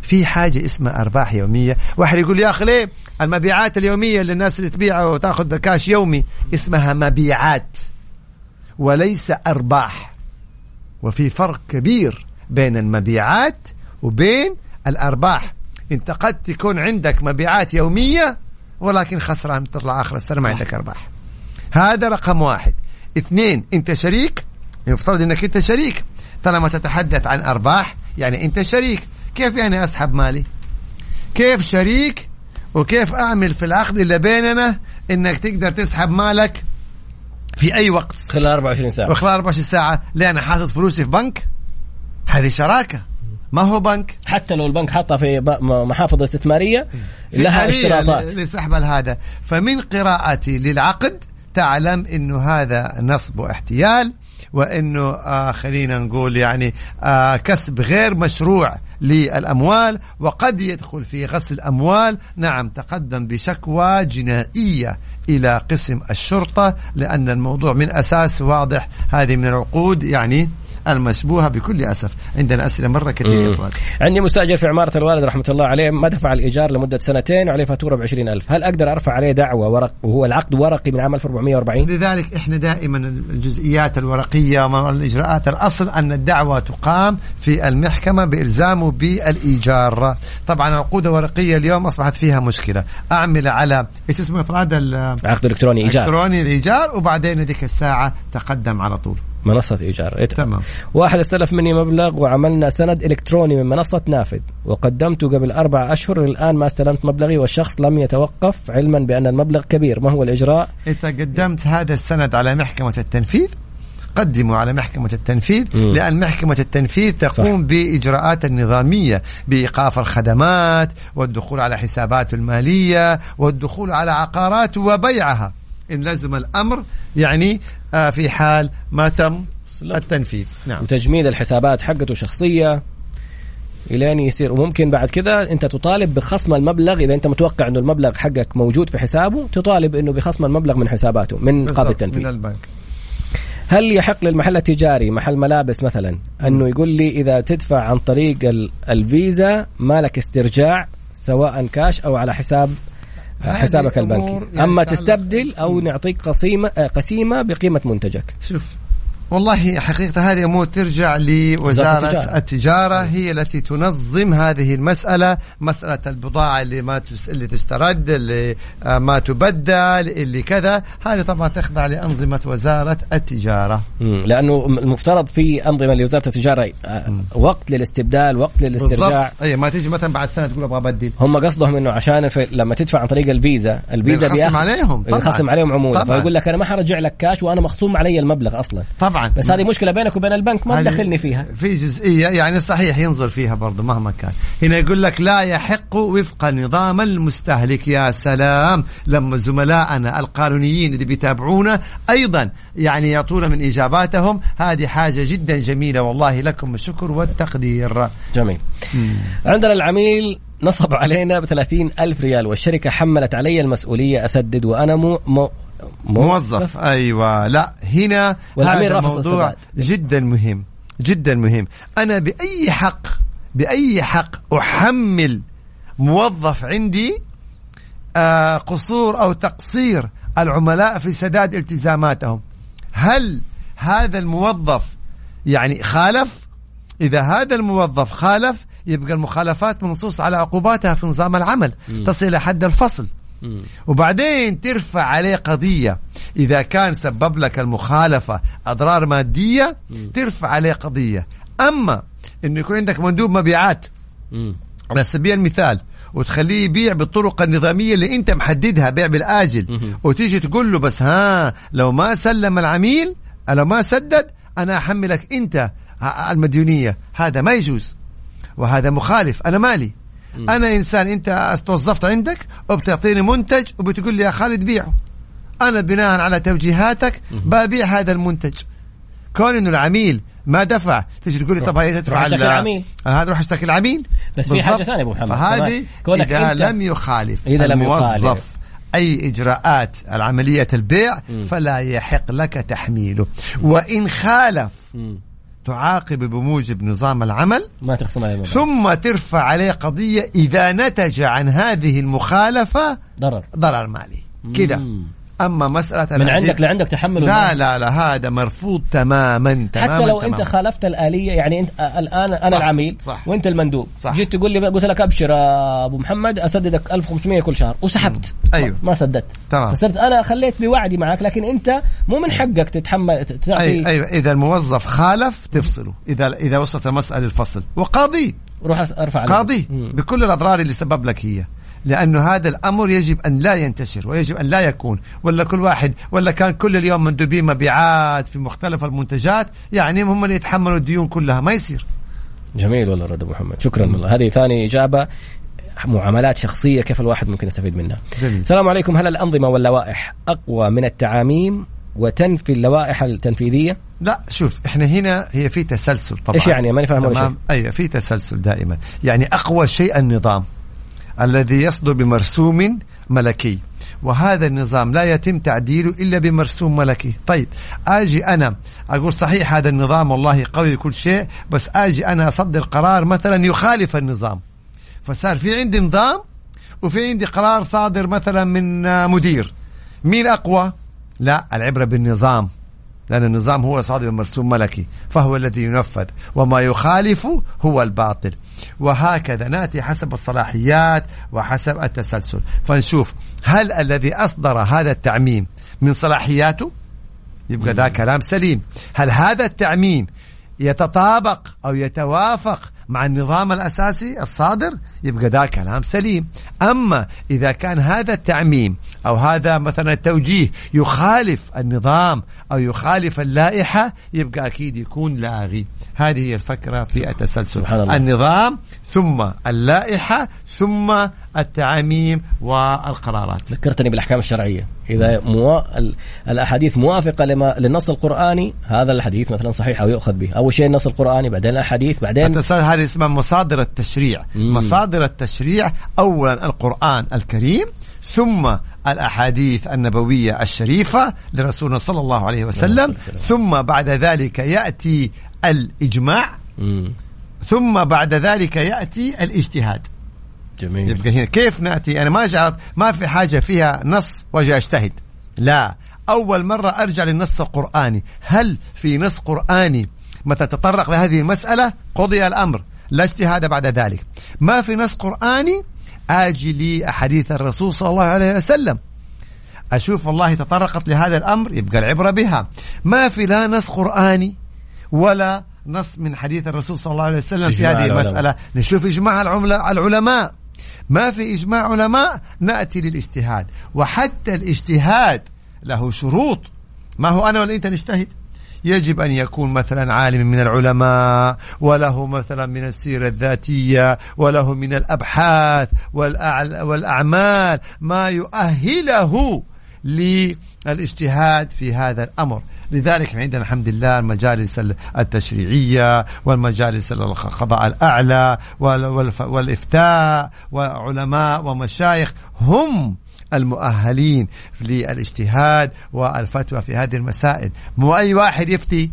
في حاجة اسمها أرباح يومية؟ واحد يقول يا أخي ليه المبيعات اليومية اللي الناس اللي تبيع وتأخذ كاش يومي؟ اسمها مبيعات وليس أرباح، وفي فرق كبير بين المبيعات وبين الأرباح. أنت قد تكون عندك مبيعات يومية ولكن خسران تطلع آخر السنة ما عندك أرباح. هذا رقم واحد. اثنين، انت شريك، يفترض انك انت شريك. طالما تتحدث عن ارباح يعني انت شريك. كيف يعني اسحب مالي؟ كيف شريك وكيف اعمل في العقد اللي بيننا انك تقدر تسحب مالك في اي وقت خلال أربعة وعشرين ساعة وخلال أربعة وعشرين ساعة؟ لا، انا حاطط فلوسي في بنك، هذه شراكة، ما هو بنك. حتى لو البنك حطها في محافظة استثمارية لها اشتراطات لسحب هذا. فمن قراءتي للعقد تعلم إنه هذا نصب واحتيال، وإنه آه خلينا نقول يعني آه كسب غير مشروع للأموال، وقد يدخل في غسل أموال. نعم، تقدم بشكوى جنائية إلى قسم الشرطة لأن الموضوع من أساس واضح. هذه من العقود يعني المشبوهة بكل أسف. عندنا أسئلة مرة كثيرة. عندي مستأجر في عمارة الوالد رحمة الله عليه ما دفع الإيجار لمدة سنتين وعليه فاتورة بعشرين ألف، هل أقدر أرفع عليه دعوة ورق وهو العقد ورقي من عام ألف وأربعمائة وأربعين؟ لذلك إحنا دائما الجزئيات الورقية والإجراءات، الأصل أن الدعوة تقام في المحكمة بإلزامه بالإيجار. طبعا عقود ورقية اليوم أصبحت فيها مشكلة. أعمل على إيش اسمه طراد العقد الإلكتروني إيجار. إلكتروني الإيجار، وبعدين ذيك الساعة تقدم على طول منصة إيجار. تمام. واحد استلف مني مبلغ وعملنا سند إلكتروني من منصة نافذ وقدمته قبل أربع أشهر، الآن ما استلمت مبلغي والشخص لم يتوقف علما بأن المبلغ كبير، ما هو الإجراء؟ أنت قدمت هذا السند على محكمة التنفيذ؟ قدموا على محكمة التنفيذ مم. لأن محكمة التنفيذ تقوم صح. بإجراءات النظامية بإيقاف الخدمات والدخول على حسابات المالية والدخول على عقارات وبيعها إن لزم الأمر، يعني آه في حال ما تم التنفيذ. نعم. وتجميد الحسابات حقته شخصية إلين يصير، وممكن بعد كذا أنت تطالب بخصم المبلغ إذا أنت متوقع أنه المبلغ حقك موجود في حسابه، تطالب أنه بخصم المبلغ من حساباته من قابل التنفيذ من البنك. هل يحق للمحل التجاري، محل ملابس مثلا، أنه يقول لي إذا تدفع عن طريق الفيزا ما لك استرجاع سواء كاش أو على حساب حسابك البنكي، يعني أما تستبدل أو نعطيك قسيمة قسيمة بقيمة منتجك؟ شوف والله حقيقة هذه أمور ترجع لوزارة التجارة. التجارة هي التي تنظم هذه المسألة، مسألة البضاعة اللي ما اللي تسترد، اللي ما تبدل، اللي كذا، هذه طبعا تخضع لأنظمة وزارة التجارة. مم. لأنه المفترض في أنظمة لوزارة التجارة مم. وقت للاستبدال، وقت للاسترجاع. أي ما تيجي مثلا بعد سنة تقول أبغى أبدل. هم قصدهم إنه عشان لما تدفع عن طريق الفيزا، الفيزا بيخصم عليهم، بيخصم عليهم عمولة، فيقول لك أنا ما حرجع لك كاش وأنا مخصوم علي المبلغ أصلا. طبعا. بس هذه مشكلة بينك وبين البنك ما تدخلني فيها، في جزئية يعني صحيح ينظر فيها برضه مهما كان. هنا يقول لك لا يحق وفق نظام المستهلك. يا سلام لما زملائنا القانونيين اللي بيتابعونا أيضا يعني يعطونا من إجاباتهم، هذه حاجة جدا جميلة والله، لكم الشكر والتقدير. جميل. مم. عندنا العميل نصب علينا بثلاثين ألف ريال والشركة حملت علي المسؤولية أسدد وأنا مو, مو موظف. أيوة. لا هنا هذا موضوع جدا مهم جدا مهم. أنا بأي حق بأي حق أحمل موظف عندي آه قصور أو تقصير العملاء في سداد التزاماتهم؟ هل هذا الموظف يعني خالف، إذا هذا الموظف خالف يبقى المخالفات منصوص على عقوباتها في نظام العمل م. تصل إلى حد الفصل م. وبعدين ترفع عليه قضية إذا كان سبب لك المخالفة أضرار مادية م. ترفع عليه قضية. أما إنه يكون عندك مندوب مبيعات م. على سبيل المثال وتخليه يبيع بالطرق النظامية اللي انت محددها بيع بالآجل م-م. وتيجي تقول له بس ها لو ما سلم العميل لو ما سدد أنا أحملك انت المديونية، هذا ما يجوز وهذا مخالف. أنا مالي م-م. أنا إنسان انت استوظفت عندك وبتعطيني منتج وبتقول لي يا خالد بيعه، أنا بناء على توجيهاتك م-م. ببيع هذا المنتج. كون إنه العميل ما دفع تيجي تقول لي طب هي تدفع على انا هذا روح اشتكي العميل. بس في حاجه ثانيه ابو محمد، فهذه اذا لم يخالف إذا الموظف لم يخالف اي اجراءات العمليه البيع م. فلا يحق لك تحميله، وان خالف م. تعاقب بموجب نظام العمل ما تخصم عليه، ثم ترفع عليه قضيه اذا نتج عن هذه المخالفه ضرر ضرر مالي كده. اما مساله من عندك لعندك تحمل لا لا لا هذا مرفوض تماما تماما. حتى لو تماماً. انت خالفت الاليه، يعني انت الان انا صح العميل صح وانت المندوب صح. جيت تقول لي قلت لك ابشر ابو محمد اسددك ألف وخمسمية كل شهر وسحبت أيوه. ما سددت فصرت انا خليت بوعدي معك، لكن انت مو من حقك تتحمل أيوه. أيوه. اذا الموظف خالف تفصله، اذا اذا وصلت المساله للفصل وقاضي روح ارفع قاضي بكل الاضرار اللي سبب لك هي، لأنه هذا الأمر يجب أن لا ينتشر ويجب أن لا يكون ولا كل واحد ولا كان كل اليوم مندوبين مبيعات في مختلف المنتجات يعني هم اللي يتحملوا الديون كلها، ما يصير. جميل والله رد أبو محمد، شكرا والله. هذه ثاني إجابة معاملات شخصية كيف الواحد ممكن يستفيد منها. جميل. السلام عليكم. هل الأنظمة واللوائح أقوى من التعاميم وتنفي اللوائح التنفيذية؟ لا شوف احنا هنا هي في تسلسل طبعا. إيش يعني ما نفهم ولا شيء؟ أيوة في تسلسل دائما، يعني أقوى شيء النظام الذي يصدر بمرسوم ملكي، وهذا النظام لا يتم تعديله إلا بمرسوم ملكي. طيب أجي أنا أقول صحيح هذا النظام والله قوي كل شيء، بس أجي أنا أصدر قرار مثلا يخالف النظام، فصار في عندي نظام وفي عندي قرار صادر مثلا من مدير، مين أقوى؟ لا، العبرة بالنظام، لأن النظام هو صادر بمرسوم ملكي فهو الذي ينفذ، وما يخالفه هو الباطل. وهكذا نأتي حسب الصلاحيات وحسب التسلسل، فنشوف هل الذي أصدر هذا التعميم من صلاحياته يبقى ده كلام سليم، هل هذا التعميم يتطابق أو يتوافق مع النظام الأساسي الصادر يبقى ده كلام سليم. أما إذا كان هذا التعميم أو هذا مثلا التوجيه يخالف النظام أو يخالف اللائحة يبقى أكيد يكون لاغي. هذه هي الفكرة في التسلسل، النظام ثم اللائحة ثم التعاميم والقرارات. ذكرتني بالأحكام الشرعية، إذا مو... الأحاديث موافقة لما... للنص القرآني هذا الحديث مثلا صحيح أو يؤخذ به، أول شيء النص القرآني بعدين الأحاديث بعدين هذه اسمها مصادر التشريع. مم. مصادر التشريع أولا القرآن الكريم ثم الأحاديث النبوية الشريفة لرسولنا صلى الله عليه وسلم ثم بعد ذلك يأتي الإجماع مم. ثم بعد ذلك يأتي الاجتهاد. جميل. يبقى هنا كيف نأتي؟ أنا ما جعلت ما في حاجة فيها نص وجاء اجتهد، لا، أول مرة أرجع للنص القرآني، هل في نص قرآني متى تطرق لهذه المسألة قضي الأمر لا اجتهاد بعد ذلك. ما في نص قرآني آجي لي أحاديث الرسول صلى الله عليه وسلم أشوف والله تطرقت لهذا الأمر يبقى العبرة بها. ما في لا نص قرآني ولا نص من حديث الرسول صلى الله عليه وسلم في هذه المسألة نشوف إجماع العلماء. ما في إجماع علماء نأتي للاجتهاد، وحتى الاجتهاد له شروط، ما هو أنا ولا أنت نجتهد، يجب أن يكون مثلا عالم من العلماء وله مثلا من السيرة الذاتية وله من الأبحاث والأعمال ما يؤهله للاجتهاد في هذا الأمر. لذلك عندنا الحمد لله المجالس التشريعية والمجالس القضاء الأعلى والإفتاء وعلماء ومشايخ هم المؤهلين للاجتهاد والفتوى في هذه المسائل، مو أي واحد يفتي.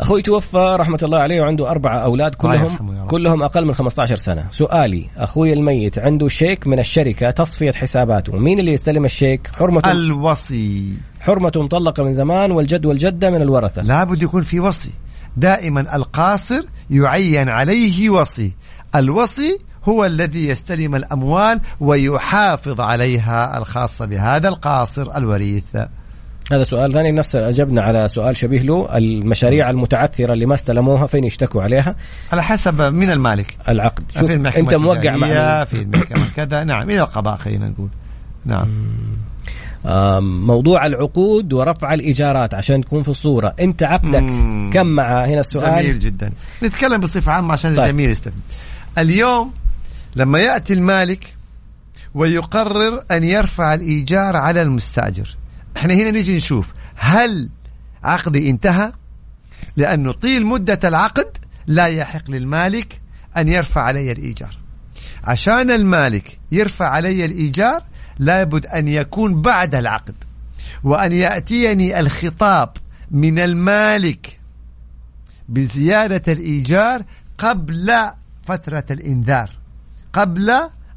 أخوي توفى رحمة الله عليه وعنده أربعة أولاد كلهم كلهم أقل من خمسة عشر سنة. سؤالي أخوي الميت عنده شيك من الشركة تصفية حساباته، مين اللي يستلم الشيك؟ حرمة الوصي، حرمة مطلقة من زمان والجد والجدة من الورثة. لابد يكون في وصي دائما، القاصر يعين عليه وصي، الوصي هو الذي يستلم الأموال ويحافظ عليها الخاصة بهذا القاصر الوريث. هذا سؤال ثاني نفس أجبنا على سؤال شبيه له، المشاريع المتعثرة اللي ما استلموها فين يشتكوا عليها؟ على حسب من المالك العقد، أنت موقع معه في المحكمة كذا. نعم، إلى القضاء خلينا نقول. نعم. موضوع العقود ورفع الإيجارات عشان تكون في الصورة، أنت عقدك مم. كم مع هنا السؤال؟ جميل جدا، نتكلم بصفة عامة عشان طيب. الجميع يستفيد. اليوم لما يأتي المالك ويقرر أن يرفع الإيجار على المستأجر، احنا هنا نيجي نشوف هل عقدي انتهى، لأنه طيل مدة العقد لا يحق للمالك أن يرفع علي الإيجار. عشان المالك يرفع علي الإيجار لابد أن يكون بعد العقد، وأن يأتيني الخطاب من المالك بزيادة الإيجار قبل فترة الإنذار، قبل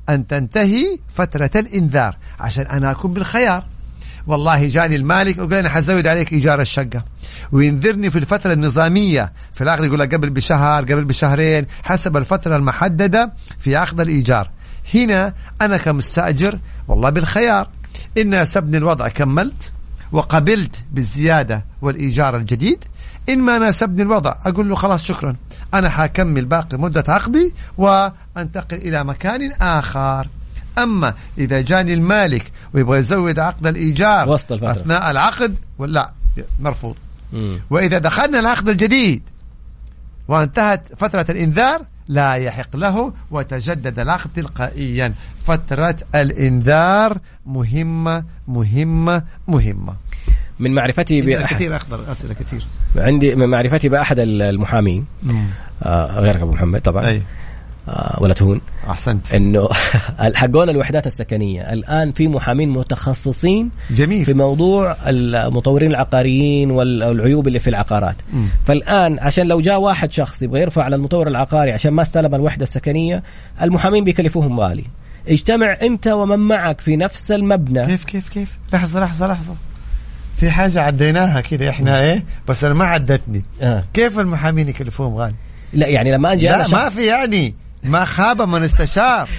أن تنتهي فترة الإنذار، عشان أنا أكون بالخيار. والله جاني المالك وقال أنا حزود عليك إيجار الشقة، وينذرني في الفترة النظامية في العقد، يقول لك قبل بشهر قبل بشهرين حسب الفترة المحددة في عقد الإيجار. هنا أنا كمستأجر والله بالخيار، إن ناسبني الوضع كملت وقبلت بالزيادة والإيجار الجديد، إن ما ناسبني الوضع أقول له خلاص شكرا أنا حاكمل باقي مدة عقدي وأنتقل إلى مكان آخر. أما إذا جاني المالك ويبغى يزود عقد الإيجار وسط الفترة أثناء العقد، ولا مرفوض. مم. وإذا دخلنا العقد الجديد وانتهت فترة الإنذار لا يحق له، وتجدد العقد تلقائيا. فترة الإنذار مهمة مهمة مهمة. من معرفتي بأحد كثير أخضر أسئلة كثير عندي، من معرفتي بأحد المحامين آه غيرك أبو محمد طبعا أي. ولا تهون، أحسنت، إنه الحقون الوحدات السكنية الآن في محامين متخصصين جميل في موضوع المطورين العقاريين والعيوب اللي في العقارات. م. فالآن عشان لو جاء واحد شخص يبغى يرفع على المطور العقاري عشان ما استلم الوحدة السكنية، المحامين بيكلفوهم غالي. اجتمع أنت ومن معك في نفس المبنى. كيف كيف كيف لحظة لحظة لحظة في حاجة عديناها كده إحنا إيه بس أنا ما عدتني آه. كيف المحامين يكلفوهم غالي؟ لا يعني لما أجي لا ما في يعني ما خاب من استشار.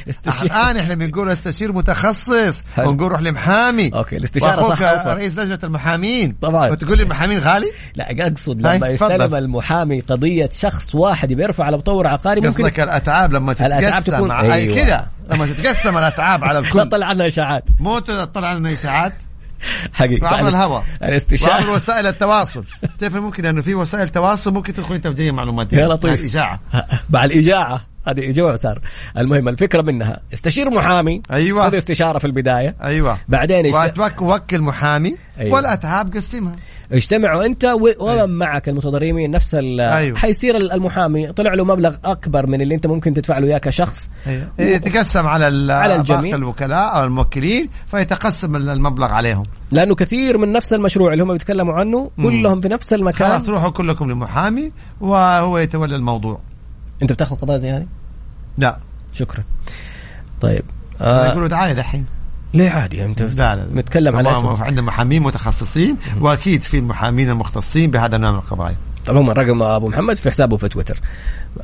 الآن إحنا بنقول استشير متخصص ونقول روح لمحامي. أوكي الاستشارة صح، أوفر رئيس لجنة المحامين طبعا. وتقول المحامين غالي؟ لا أقصد لما يستلم المحامي قضية شخص واحد بيرفع على مطور عقاري ممكن قصدك الأتعاب لما تتقسم مع أيوة. أي كده لما تتقسم الأتعاب على الكل تطلع عنا إشاعات مو تطلع عنا إشاعات حقيقي وعبر الهواء وعبر وسائل التواصل. تعرف ممكن أنه في وسائل تواصل ممكن تدخل أنت بجي معلومات الإشاعة مع الإجاعة هذه جوع صار. المهم الفكرة منها استشير محامي أيوة. خذ استشارة في البداية أيوة. بعدين اشت... وكل محامي أيوة. والأتعاب قسمها اجتمعوا أنت و... أيوة. معك المتضررين نفس ال... أيوة. حيصير المحامي طلع له مبلغ أكبر من اللي أنت ممكن تدفع له إياه كشخص أيوة. و... يتقسم على ال... على الجميع الوكلاء أو الموكلين، فيتقسم المبلغ عليهم لأنه كثير من نفس المشروع اللي هم بيتكلموا عنه مم. كلهم في نفس المكان. خلاص روحوا كلكم للمحامي وهو يتولى الموضوع. أنت بتاخذ قضايا زي هذه؟ لا شكرا. طيب آه يقولوا دعاية دحين ليه عادي أنت نتكلم على اسمه. عندنا محامين متخصصين وأكيد في المحامين المختصين بهذا النوع من القضايا. طبعا رقم أبو محمد في حسابه في تويتر.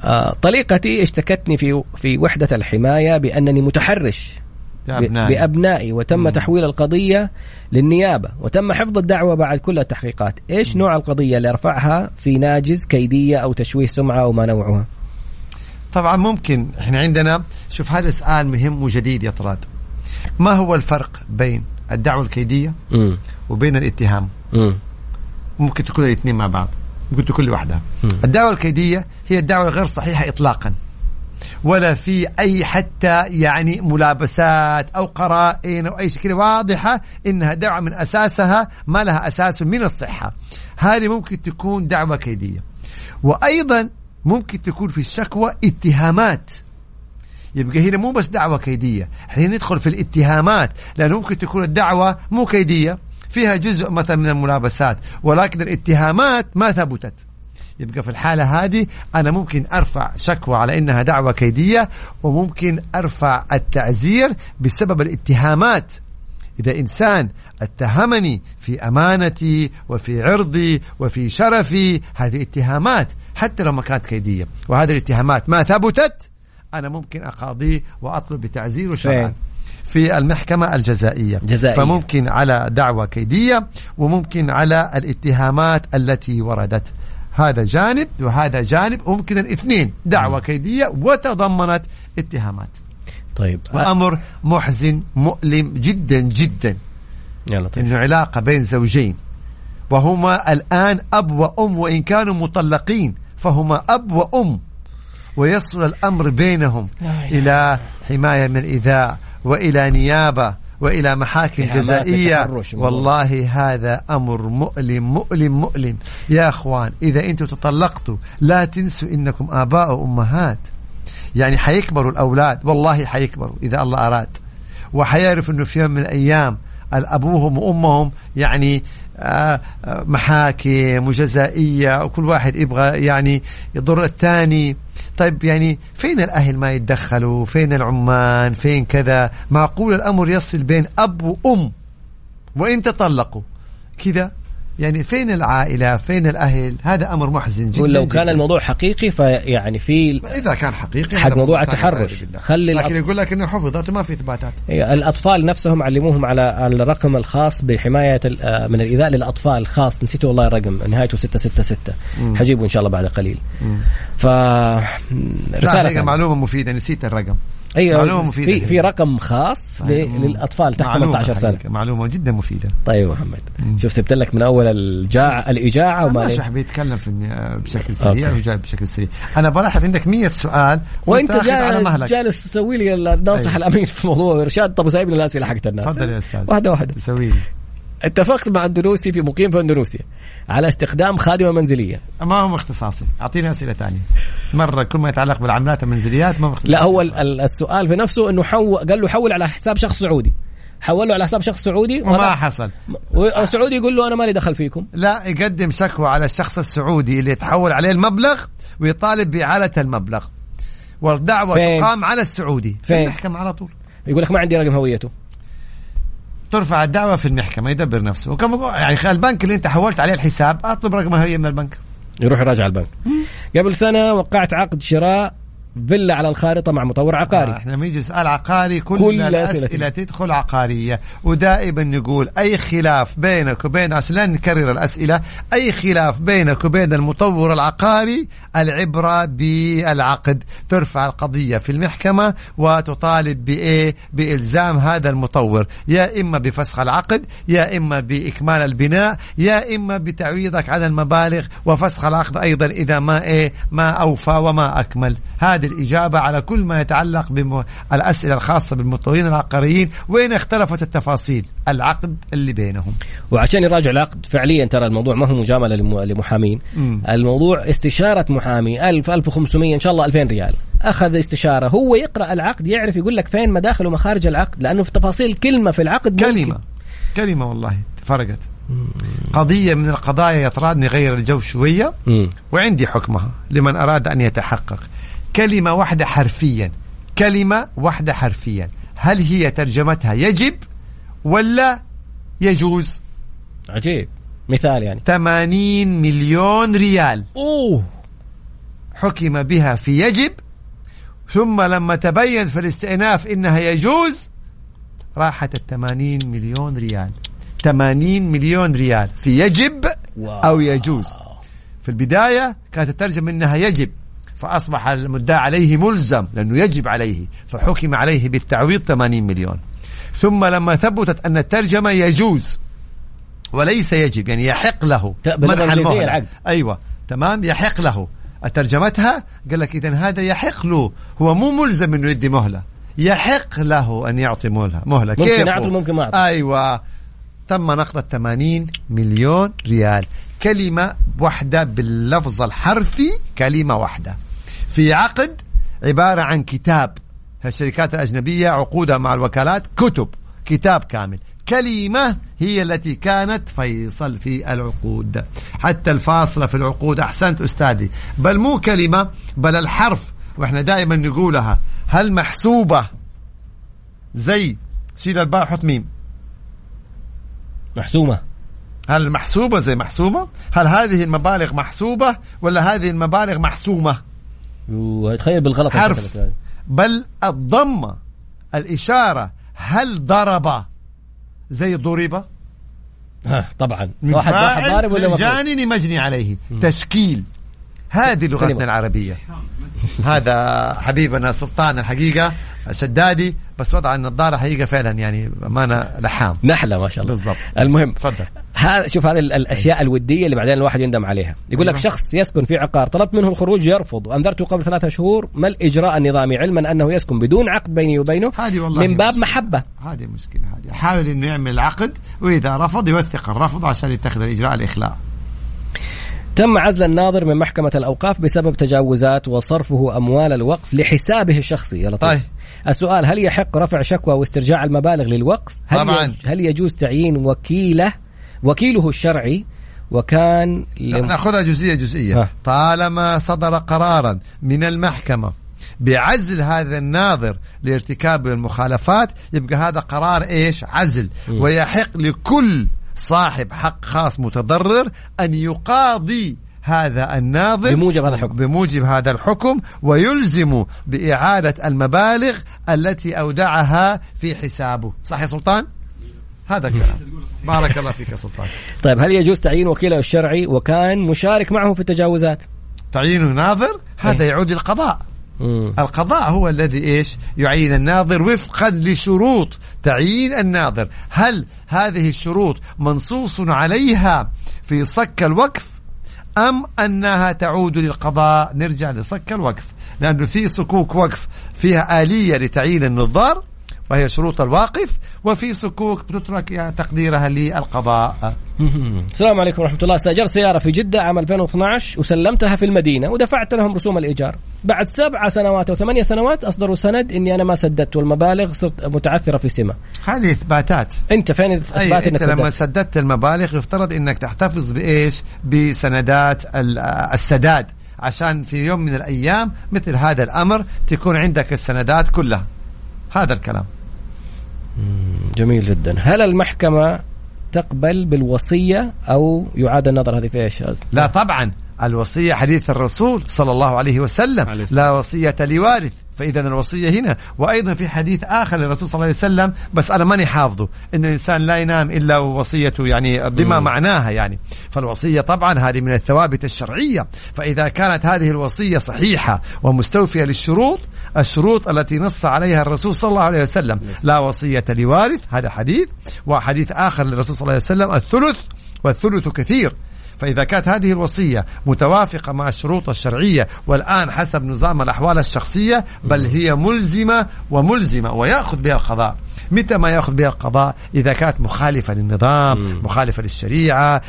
آه طليقتي اشتكتني في في وحدة الحماية بأنني متحرش بأبنائي, بأبنائي وتم مم. تحويل القضية للنيابة وتم حفظ الدعوة بعد كل التحقيقات. إيش مم. نوع القضية اللي رفعها؟ في ناجز، كيدية، أو تشويه سمعة، أو ما نوعها؟ طبعا ممكن احنا عندنا شوف هذا سؤال مهم وجديد يا طراد. ما هو الفرق بين الدعوة الكيدية م. وبين الاتهام؟ م. ممكن تكون الاثنين مع بعض، ممكن تكون لوحدها. الدعوة الكيدية هي الدعوة غير صحيحة إطلاقا، ولا في أي حتى يعني ملابسات أو قرائن أو أي شيء كده واضحة إنها دعوة من أساسها ما لها أساس من الصحة. هذه ممكن تكون دعوة كيدية. وأيضا ممكن تكون في الشكوى اتهامات. يبقى هنا مو بس دعوة كيدية، احنا ندخل في الاتهامات، لأنه ممكن تكون الدعوة مو كيدية فيها جزء مثلا من الملابسات، ولكن الاتهامات ما ثبتت. يبقى في الحالة هذه أنا ممكن أرفع شكوى على إنها دعوة كيدية، وممكن أرفع التعزير بسبب الاتهامات. إذا إنسان اتهمني في أمانتي وفي عرضي وفي شرفي، هذه اتهامات حتى لو ما كانت كيدية، وهذه الاتهامات ما ثبتت أنا ممكن أقاضيه وأطلب بتعزيره شرعا في المحكمة الجزائية. جزائية. فممكن على دعوة كيدية، وممكن على الاتهامات التي وردت. هذا جانب وهذا جانب، وممكن الاثنين دعوة كيدية وتضمنت اتهامات. طيب، وأمر محزن مؤلم جدا جدا. يلا طيب. إنه علاقة بين زوجين، وهما الآن أب وأم، وإن كانوا مطلقين فهما أب وأم، ويصل الأمر بينهم إلى حماية من الإذاء وإلى نيابة وإلى محاكم جزائية. والله هذا أمر مؤلم مؤلم مؤلم. يا أخوان، إذا أنتم تطلقتوا لا تنسوا إنكم آباء وأمهات، يعني حيكبروا الأولاد، والله حيكبروا إذا الله أراد، وحيعرف أنه في يوم من الأيام الأبوهم وأمهم يعني محاكم وجزائية، وكل واحد يبغى يعني يضر الثاني. طيب يعني فين الأهل ما يتدخلوا؟ فين العمان؟ فين كذا؟ معقول الأمر يصل بين أب وأم وإن تطلقوا كذا؟ يعني فين العائلة؟ فين الأهل؟ هذا أمر محزن جدا. ولو كان جداً. الموضوع حقيقي، فيعني في إذا كان حقيقي حق موضوع التحرش، خلي لكن الأطفال... يقول لك إنه حفظت وما في إثباتات. الأطفال نفسهم علموهم على الرقم الخاص بحماية من الإيذاء للأطفال، خاص نسيت والله الرقم، نهايته ستمية وستة وستين، حجيبه إن شاء الله بعد قليل. فرسالة معلومة مفيدة، نسيت الرقم. أيوة، في في رقم خاص للأطفال تحت ثمانية عشر سنة. معلومة جدا مفيدة. طيب محمد، شوف سبت لك من أول الجاع الإجاعة وما. أنا حبيت أتكلم بشكل سريع وجاء بشكل سريع. أنا بلاحظ عندك مية سؤال وأنت جالس تسوي لي الناصح الأمين في موضوع إرشاد. طب وسايبني الأسئلة حقت الناس. تفضل يا أستاذ. واحدة واحدة. سوي لي. اتفقت مع أندونيسي في مقيم في أندونيسيا على استخدام خادمة منزلية. ما هو اختصاصي، أعطيني أسئلة تانية مرة كل ما يتعلق بالعملات المنزليات. ما هو اختصاصي. لا، هو السؤال في نفسه إنه حو... قال له حول على حساب شخص سعودي، حوله على حساب شخص سعودي وما ولا... حصل. والسعودي يقول له أنا مالي دخل فيكم. لا، يقدم شكوى على الشخص السعودي اللي يتحول عليه المبلغ ويطالب بإعادة المبلغ، والدعوة فين؟ تقام على السعودي في المحكمة على طول. يقول لك ما عندي رقم هويته، ترفع الدعوة في المحكمة يدبر نفسه. وكم يعني البنك اللي انت حولت عليه الحساب اطلب رقم هوية من البنك، يروح يراجع البنك. قبل سنة وقعت عقد شراء فيلا على الخارطة مع مطور عقاري. آه، احنا نيجي نسأل عقاري كل, كل الأسئلة تدخل عقارية. ودائما نقول أي خلاف بينك وبين، عشان لا نكرر الأسئلة، أي خلاف بينك وبين المطور العقاري العبرة بالعقد. ترفع القضية في المحكمة وتطالب بإيه؟ بإلزام هذا المطور، يا إما بفسخ العقد، يا إما بإكمال البناء، يا إما بتعويضك عن المبالغ وفسخ العقد أيضا إذا ما إيه ما أوفى وما أكمل. هذا الإجابة على كل ما يتعلق بالأسئلة الخاصة بالمطورين العقاريين، وين اختلفت التفاصيل العقد اللي بينهم. وعشان يراجع العقد فعليا، ترى الموضوع ما هو مجاملة لمحامين، م. الموضوع استشارة محامي ألف ألف وخمسمية إن شاء الله ألفين ريال، أخذ استشارة، هو يقرأ العقد، يعرف يقول لك فين مداخل ومخارج العقد، لأنه في تفاصيل كلمة في العقد كلمة ممكن. كلمة والله فرقت. قضية من القضايا يطردني غير الجو شوية، م. وعندي حكمها لمن أراد أن يتحقق. كلمة واحدة حرفيا، كلمة واحدة حرفيا، هل هي ترجمتها يجب ولا يجوز؟ عجيب. مثال يعني ثمانين مليون ريال، أوه، حكم بها في يجب، ثم لما تبين في الاستئناف إنها يجوز راحت الثمانين مليون ريال. ثمانين مليون ريال في يجب أو يجوز. في البداية كانت الترجمة إنها يجب، فأصبح المدعى عليه ملزم لأنه يجب عليه، فحكم عليه بالتعويض ثمانين مليون. ثم لما ثبتت أن الترجمة يجوز وليس يجب، يعني يحق له منح المهلة، أيوة تمام، يحق له ترجمتها، قال لك إذن هذا يحق له، هو مو ملزم أنه يدي مهلة، يحق له أن يعطي مهلة, مهلة. ممكن أعطي ممكن ما أعطي. أيوة، تم نقض ثمانين مليون ريال. كلمة واحدة باللفظ الحرفي، كلمة واحدة في عقد عبارة عن كتاب. الشركات الأجنبية عقودها مع الوكالات كتب، كتاب كامل، كلمة هي التي كانت فيصل في العقود، حتى الفاصلة في العقود. أحسنت أستاذي، بل مو كلمة بل الحرف، وإحنا دائما نقولها هل محسوبة زي شيل الباء وحط ميم محسومة، هل محسوبة زي محسومة؟ هل هذه المبالغ محسوبة ولا هذه المبالغ محسومة؟ وتخيل بالغلط حرف. بل الضمة الإشارة، هل ضرب زي ضربة طبعا واحد واحد ضارب ولا جاني مجني عليه تشكيل. هذه لغتنا العربية. هذا حبيبنا سلطان الحقيقة شدادي، بس وضع النظارة حقيقة فعلا يعني ما أنا لحام نحلة ما شاء الله بالضبط. المهم ها شوف هذه الأشياء الودية اللي بعدين الواحد يندم عليها. يقول لك شخص يسكن في عقار طلبت منه الخروج يرفض، أنذرته قبل ثلاثة شهور ما الإجراء النظامي علما أنه يسكن بدون عقد بيني وبينه من باب مشكلة. محبة هذه مشكلة، هذه حاول إنه يعمل عقد وإذا رفض يوثق الرفض عشان يتخذ الإجراء الإخلاء. تم عزل الناظر من محكمة الأوقاف بسبب تجاوزات وصرفه أموال الوقف لحسابه الشخصي. يا لطيف. طيب. السؤال هل يحق رفع شكوى واسترجاع المبالغ للوقف؟ هل, هل يجوز تعيين وكيله وكيله الشرعي؟ وكان نأخذها جزئية جزئية. ها. طالما صدر قرارا من المحكمة بعزل هذا الناظر لارتكاب المخالفات يبقى هذا قرار إيش؟ عزل. م. ويحق لكل صاحب حق خاص متضرر أن يقاضي هذا الناظر بموجب هذا الحكم, بموجب هذا الحكم ويلزم بإعادة المبالغ التي أودعها في حسابه. صح يا سلطان؟ هذا الكلام. بارك الله فيك يا سلطان. طيب هل يجوز تعيين وكيله الشرعي وكان مشارك معه في التجاوزات؟ تعيين ناظر هذا يعود للقضاء. القضاء هو الذي إيش يعين الناظر وفقا لشروط تعيين الناظر. هل هذه الشروط منصوص عليها في صك الوقف أم أنها تعود للقضاء؟ نرجع لصك الوقف لأنه في صكوك وقف فيها آلية لتعيين النظار وهي شروط الواقف، وفي صكوك بتترك تقديرها للقضاء. السلام عليكم ورحمة الله. استأجر سيارة في جدة عام ألفين واثناشر وسلمتها في المدينة ودفعت لهم رسوم الإيجار. بعد سبع سنوات أو ثمانية سنوات أصدروا سند إني أنا ما سددت والمبالغ صرت متعثرة في سمة. هذه إثباتات. أنت فين إثبات أنك لما سددت المبالغ يفترض إنك تحتفظ بإيش؟ بسندات السداد عشان في يوم من الأيام مثل هذا الأمر تكون عندك السندات كلها. هذا الكلام. جميل جدا. هل المحكمة تقبل بالوصية أو يعاد النظر؟ هذه في إيش؟ لا طبعا الوصية حديث الرسول صلى الله عليه وسلم عليه لا وصية لوارث، فإذا الوصية هنا. وأيضا في حديث آخر للرسول صلى الله عليه وسلم بس أنا ماني حافظه إن الإنسان لا ينام إلا ووصيته يعني بما م. معناها يعني. فالوصية طبعا هذه من الثوابت الشرعية، فإذا كانت هذه الوصية صحيحة ومستوفية للشروط الشروط التي نص عليها الرسول صلى الله عليه وسلم لا وصية لوارث هذا حديث، وحديث آخر للرسول صلى الله عليه وسلم الثلث والثلث كثير. فإذا كانت هذه الوصية متوافقة مع الشروط الشرعية والآن حسب نظام الأحوال الشخصية بل هي ملزمة وملزمة ويأخذ بها القضاء. متى ما يأخذ بها القضاء؟ إذا كانت مخالفة للنظام مخالفة للشريعة،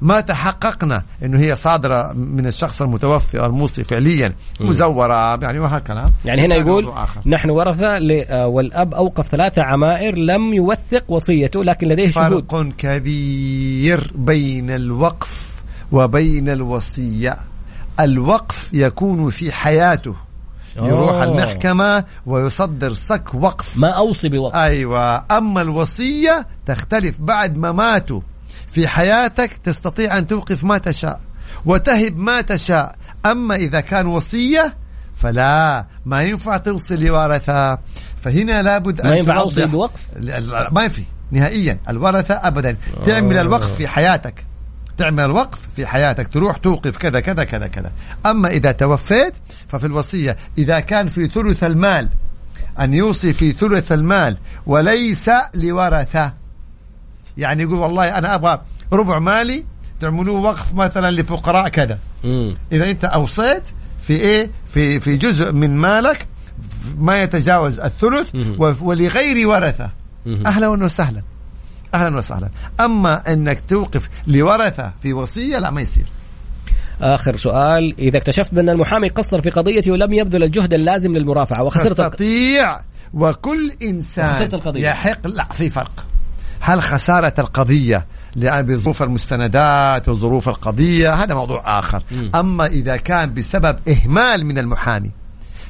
ما تحققنا أنه هي صادرة من الشخص المتوفي الموصي فعليا مزورة يعني وهكذا. يعني هنا يقول نحن ورثة والأب أوقف ثلاثة عمائر لم يوثق وصيته لكن لديه شهود. فرق كبير بين الوقف وبين الوصية. الوقف يكون في حياته يروح أوه. المحكمة ويصدر صك وقف ما أوصي بوقف. أيوة. أما الوصية تختلف بعد مماته. في حياتك تستطيع أن توقف ما تشاء وتهب ما تشاء. أما إذا كان وصية فلا ما ينفع توصي لورثة. فهنا لابد أن ما ينفع توصي بوقف ما في نهائيا الورثة أبدا. تعمل الوقف في حياتك تعمل الوقف في حياتك تروح توقف كذا كذا كذا كذا. أما إذا توفيت ففي الوصية إذا كان في ثلث المال أن يوصي في ثلث المال وليس لورثة. يعني يقول والله أنا أبغى ربع مالي تعملوه وقف مثلا لفقراء كذا. مم. إذا أنت أوصيت في إيه في في جزء من مالك ما يتجاوز الثلث ولغير ورثة. مم. أهلا وسهلا أهلا وسهلا. أما أنك توقف لورثة في وصية لا ما يصير. آخر سؤال. إذا اكتشفت بأن المحامي قصر في قضيتي ولم يبذل الجهد اللازم للمرافعة وخسرت تستطيع وكل إنسان يحق. لا في فرق. هل خسارة القضية بظروف المستندات وظروف القضية هذا موضوع آخر. م. أما إذا كان بسبب إهمال من المحامي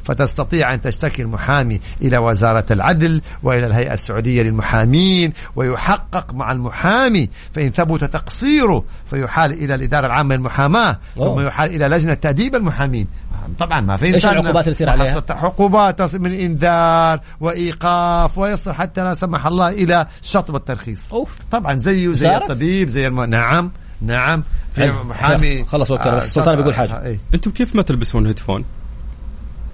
فتستطيع أن تشتكي المحامي إلى وزارة العدل وإلى الهيئة السعودية للمحامين ويحقق مع المحامي، فإن ثبت تقصيره فيحال إلى الإدارة العامة للمحاماة، ثم يحال إلى لجنة تأديب المحامين. طبعا ما في إنسان العقوبات اللي عليها عقوبات من إنذار وإيقاف ويصل حتى لا سمح الله إلى شطب الترخيص. أوف. طبعا زيه زي الطبيب زي الم... نعم نعم في محامي خلص وقت آه سلطان آه بيقول حاجة. آه. أنتم كيف ما تلبسون هيدفون؟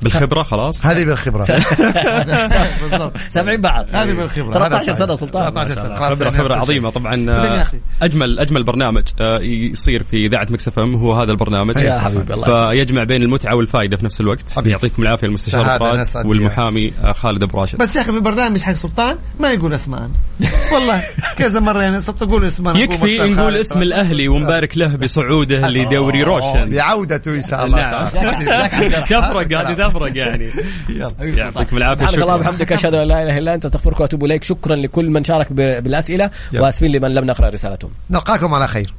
بالخبرة خلاص هذه بالخبرة سامعين بعض هذه بالخبرة ثلاثة عشر سنة سلطان خبرة خبرة عظيمة طبعا. أجمل أجمل برنامج يصير في إذاعة مكس إف إم هو هذا البرنامج فيجمع بين المتعة والفائدة في نفس الوقت. يعطيكم العافية المستشار طراد والمحامي خالد ابو راشد. بس يا أخي في برنامج حق سلطان ما يقول أسمان والله كذا مرة أنا صرت أقول أسمان. يكفي نقول اسم الأهلي ونبارك له بصعوده لدوري روشن بعودته إن شاء الله تفرق هذه فرق يعني. يعطيكم العافية. سبحانك اللهم وبحمدك أشهد أن لا إله إلا أنت أستغفرك وأتوب إليك. شكرا لكل من شارك بالأسئلة وأسفين لمن لم نقرأ رسالتهم. نلقاكم على خير.